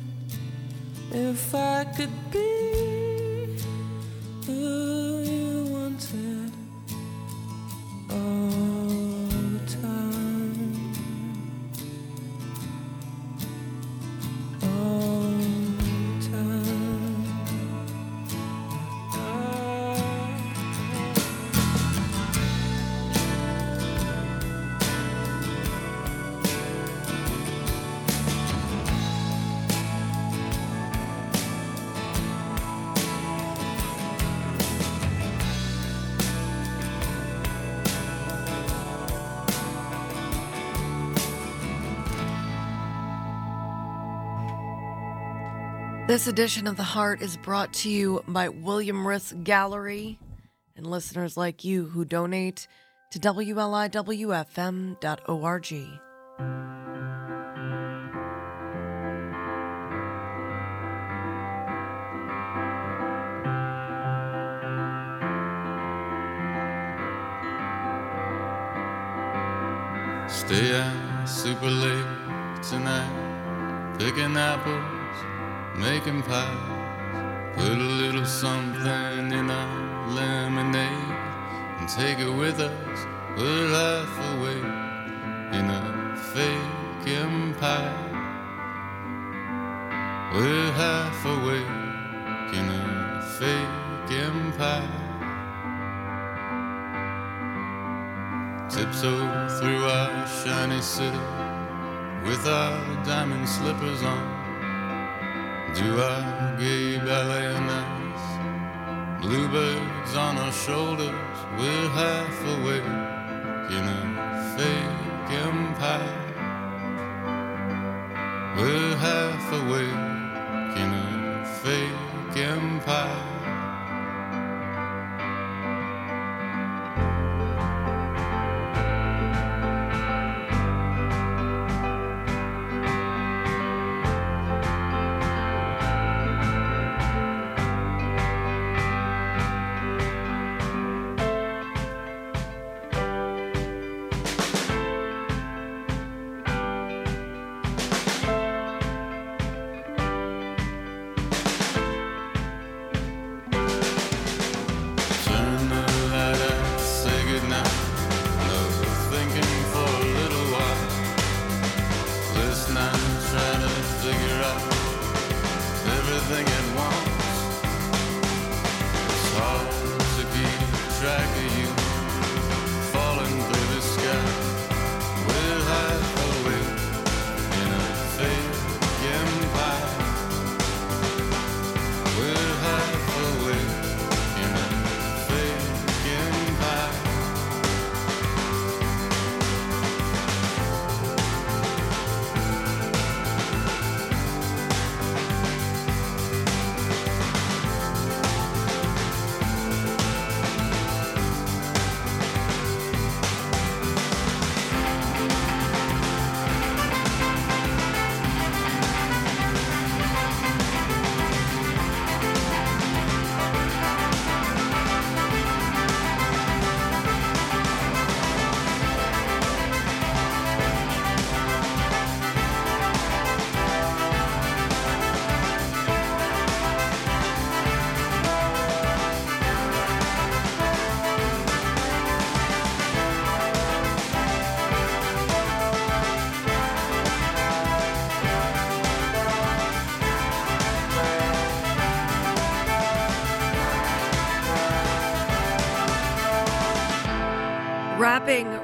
if I could be who you wanted all the time, all the time. This edition of The Heart is brought to you by William Riss Gallery and listeners like you who donate to W L I W F M dot org. Stay out super late tonight, picking apples, making pies, put a little something in our lemonade and take it with us, put life away in a fake empire. We're half awake in a fake empire. Tiptoe through our shiny city with our diamond slippers on, do our gay ballet and dance, bluebirds on our shoulders. We're half awake in a fake empire. We're half awake in a fake empire.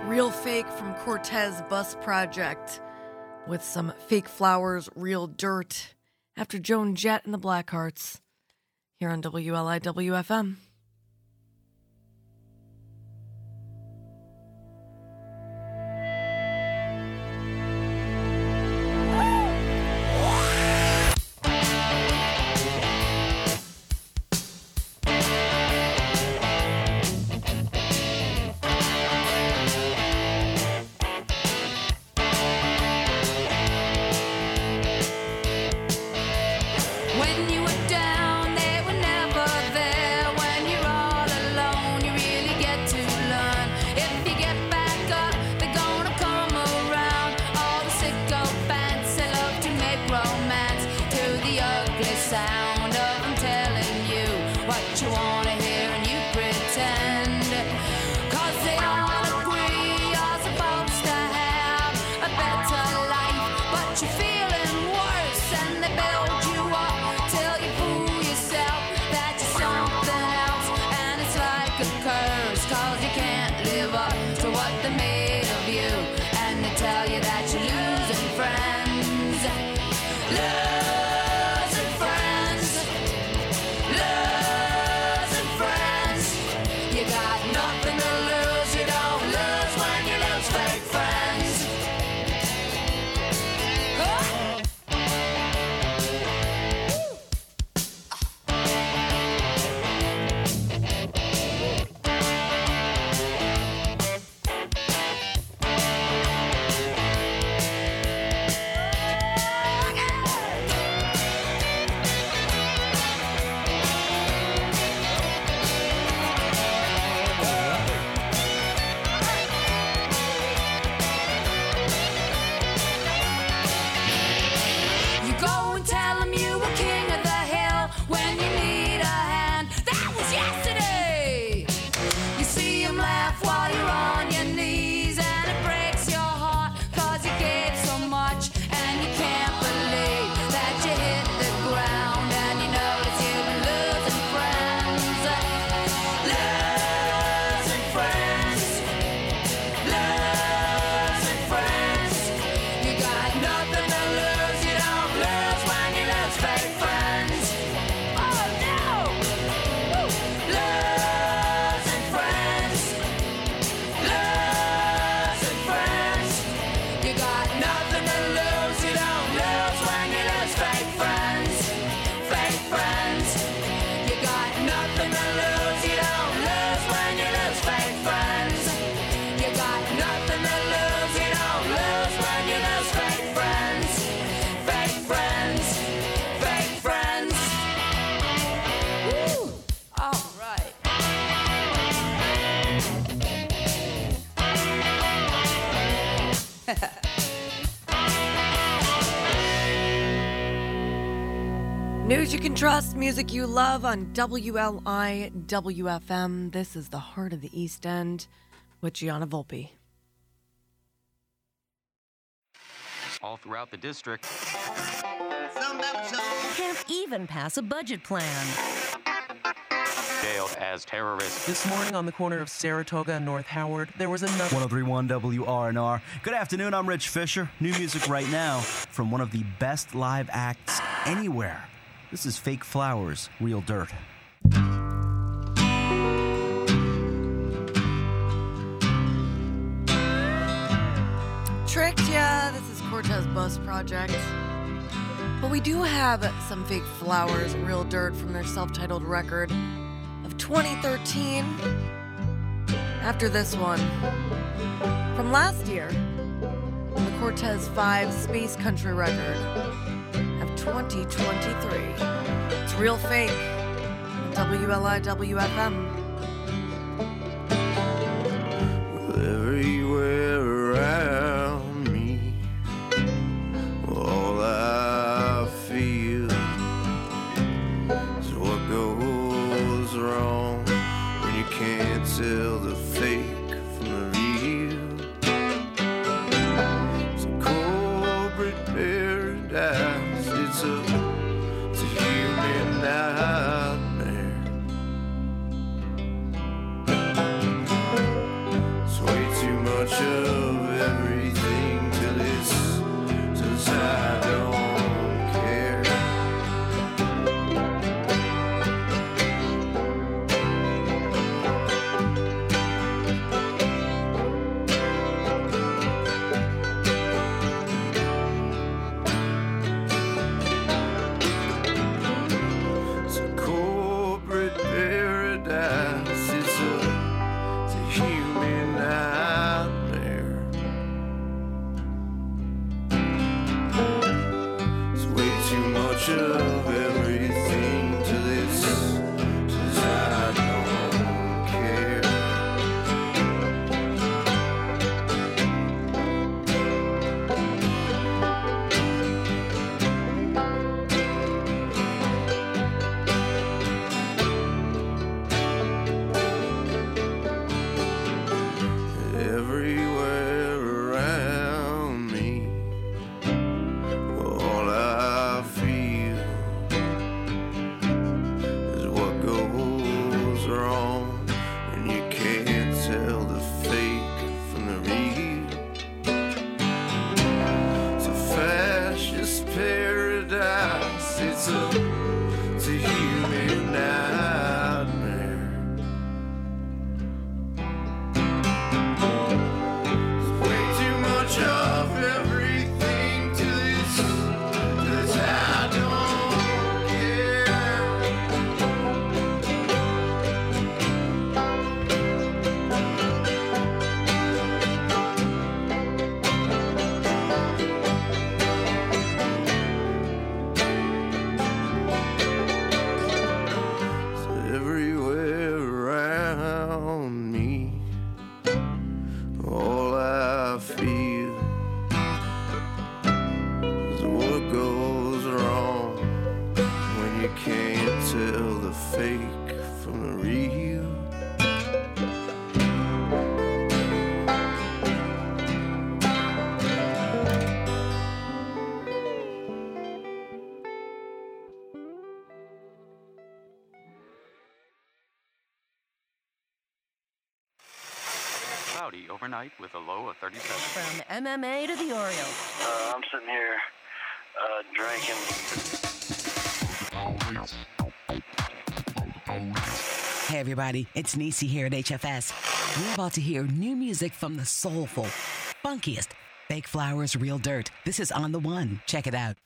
Real Fake from Cortez Bus Project with some fake flowers, real dirt after Joan Jett and the Blackhearts here on W L I W F M. News you can trust, music you love on W L I W F M. This is the Heart of the East End with Gianna Volpe. All throughout the district. Can't even pass a budget plan. Jailed as terrorists. This morning on the corner of Saratoga and North Howard, there was another... one oh three point one W R N R. Good afternoon, I'm Rich Fisher. New music right now from one of the best live acts anywhere. This is Fake Flowers, Real Dirt. Tricked ya. This is Cortez Bus Project. But we do have some Fake Flowers, Real Dirt from their self-titled record of twenty thirteen. After this one, from last year, from the Cortez five Space Country record of twenty twenty-three. It's Real Fake, W L I W F M. Well, everywhere around me, all I feel is what goes wrong when you can't tell the fake from the real. It's a corporate paradise. It's a, it's a human nightmare. It's way too much of everything till it's, till it's I don't care. answer to human nightmare. There's way too much of everything to this, to this I don't care. So everywhere around me, all I feel is what goes wrong when you can't tell the fake from the real. Cloudy overnight with a low of thirty-seven. From M M A to the Orioles, Uh, I'm sitting here uh, drinking. Hey everybody, it's Niecy here at H F S. You're about to hear new music from the soulful, funkiest, Fake Flowers, Real Dirt. This is On The One. Check it out.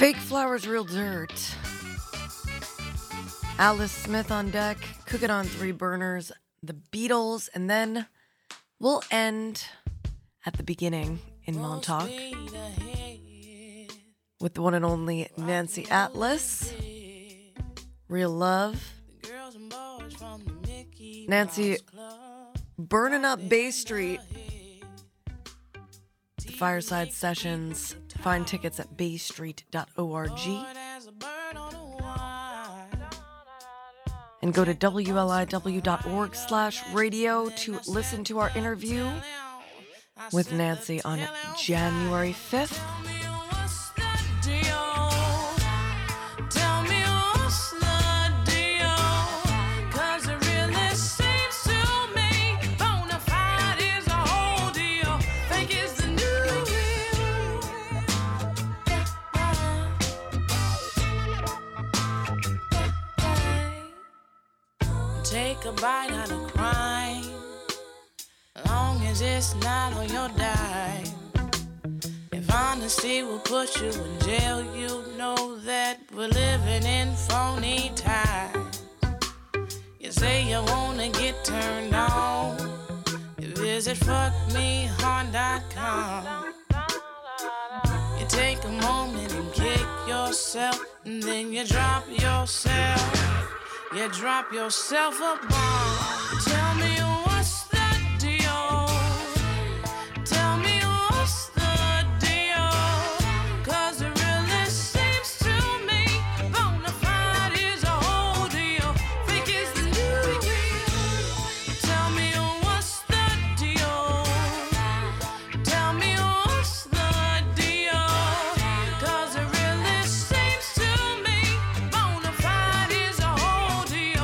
Fake flowers, real dirt. Alice Smith on deck. Cook it on three burners. The Beatles. And then we'll end at the beginning in Montauk with the one and only Nancy Atlas. Real love. Nancy burning up Bay Street. The Fireside Sessions. Find tickets at bay street dot org. And go to W L I W dot org slash radio to listen to our interview with Nancy on January fifth. Take a bite out of crime, long as it's not on your dime. If honesty will put you in jail, you know that we're living in phony times. You say you wanna get turned on, you visit fuck me hard dot com. You take a moment and kick yourself, and then you drop yourself. You drop yourself a bomb. Tell me what's the deal. Tell me what's the deal. Cause it really seems to me bonafide is a whole deal. Fake is the new deal. Tell me what's the deal. Tell me what's the deal. Cause it really seems to me bonafide is a whole deal.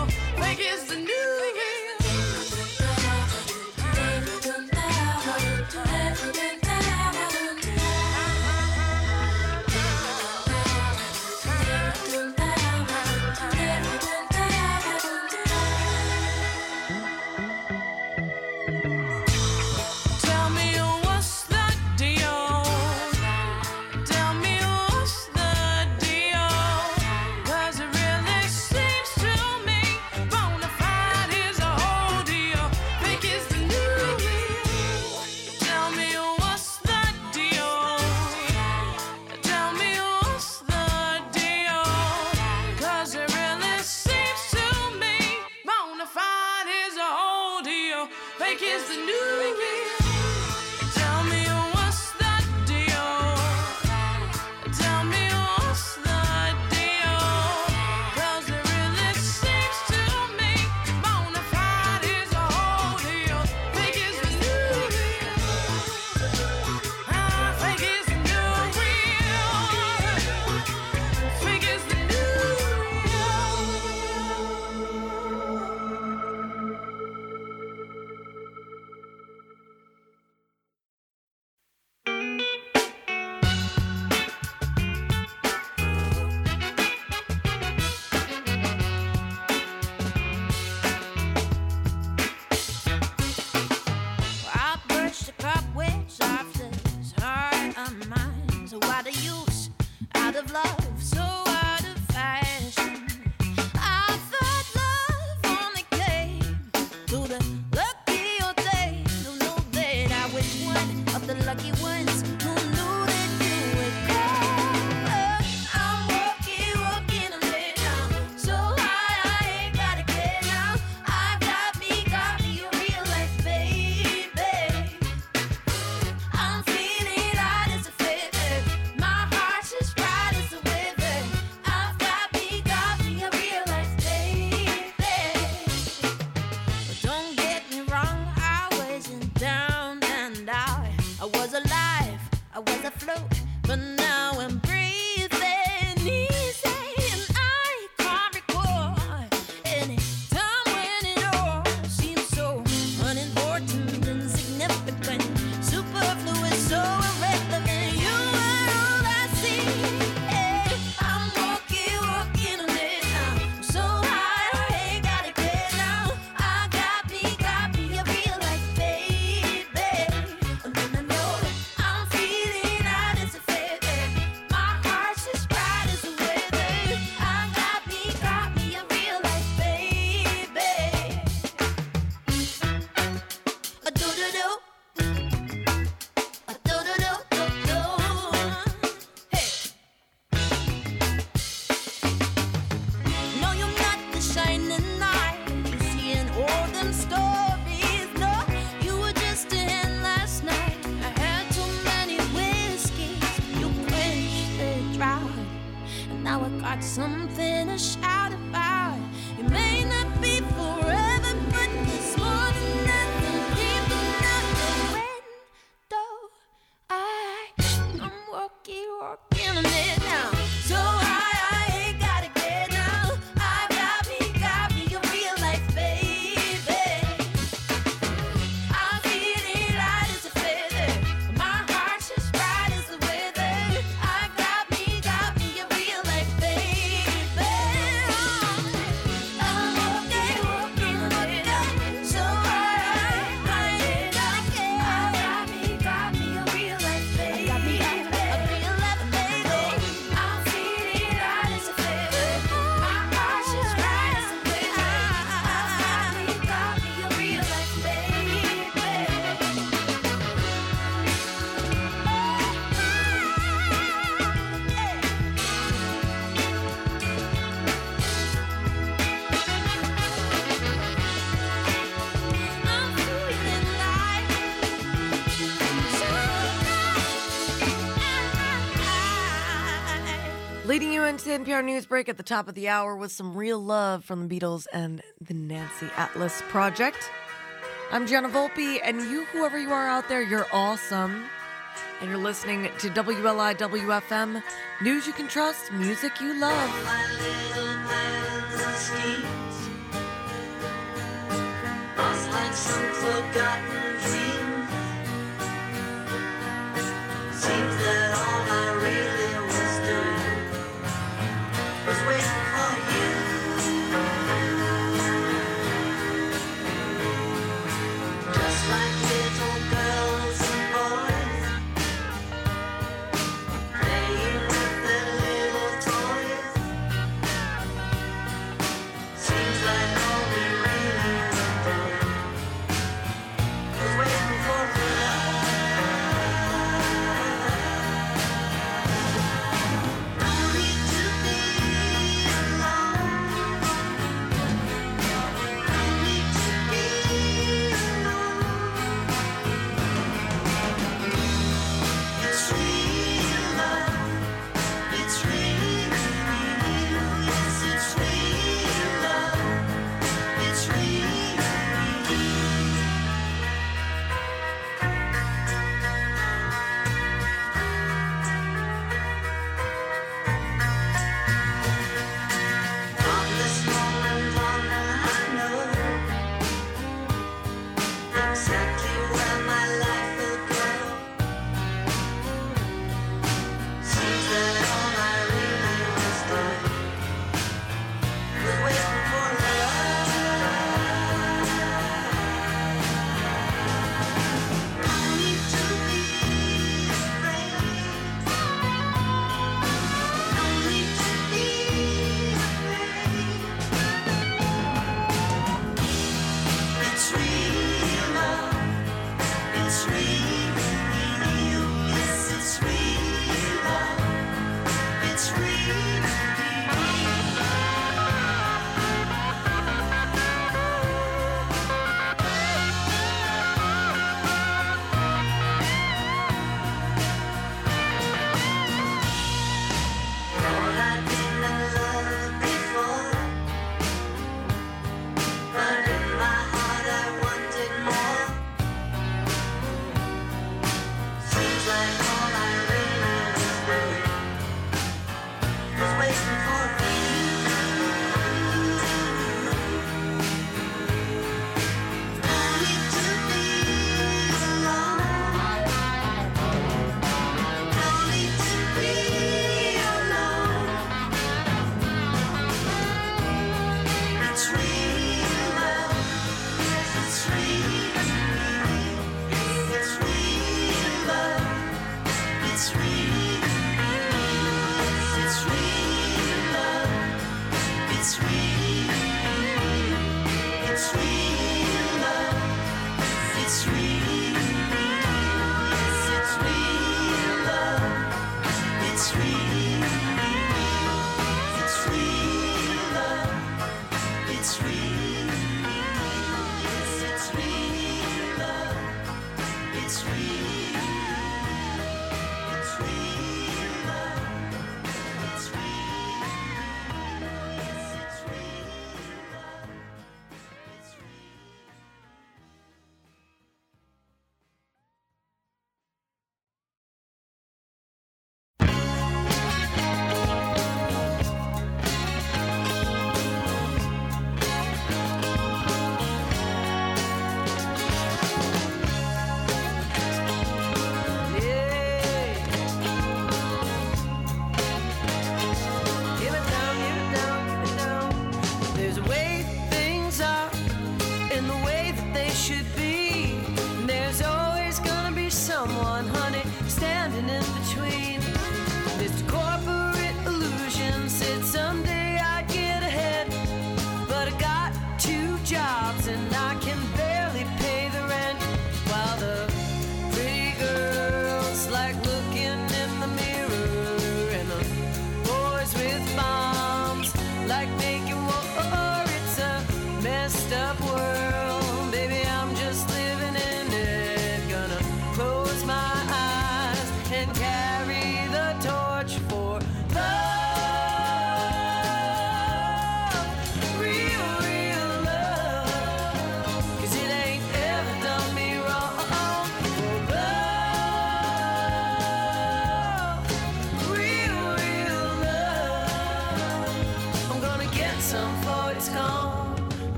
got something to shout about. It may not be forever, but it's more than nothing, even nothing. When though I, I'm walkie walking a minute now, so I. Leading you into N P R Newsbreak at the top of the hour with some real love from the Beatles and the Nancy Atlas Project. I'm Gianna Volpe, and you, whoever you are out there, you're awesome. And you're listening to W L I W F M, news you can trust, music you love. My little landscape, lost like some forgotten dream. Seems that all I really was waiting for you. Just like little girls and boys, playing with their little toys. Seems like all we really were doing was waiting for love. No need to be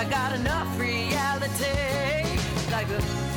I got enough reality, like a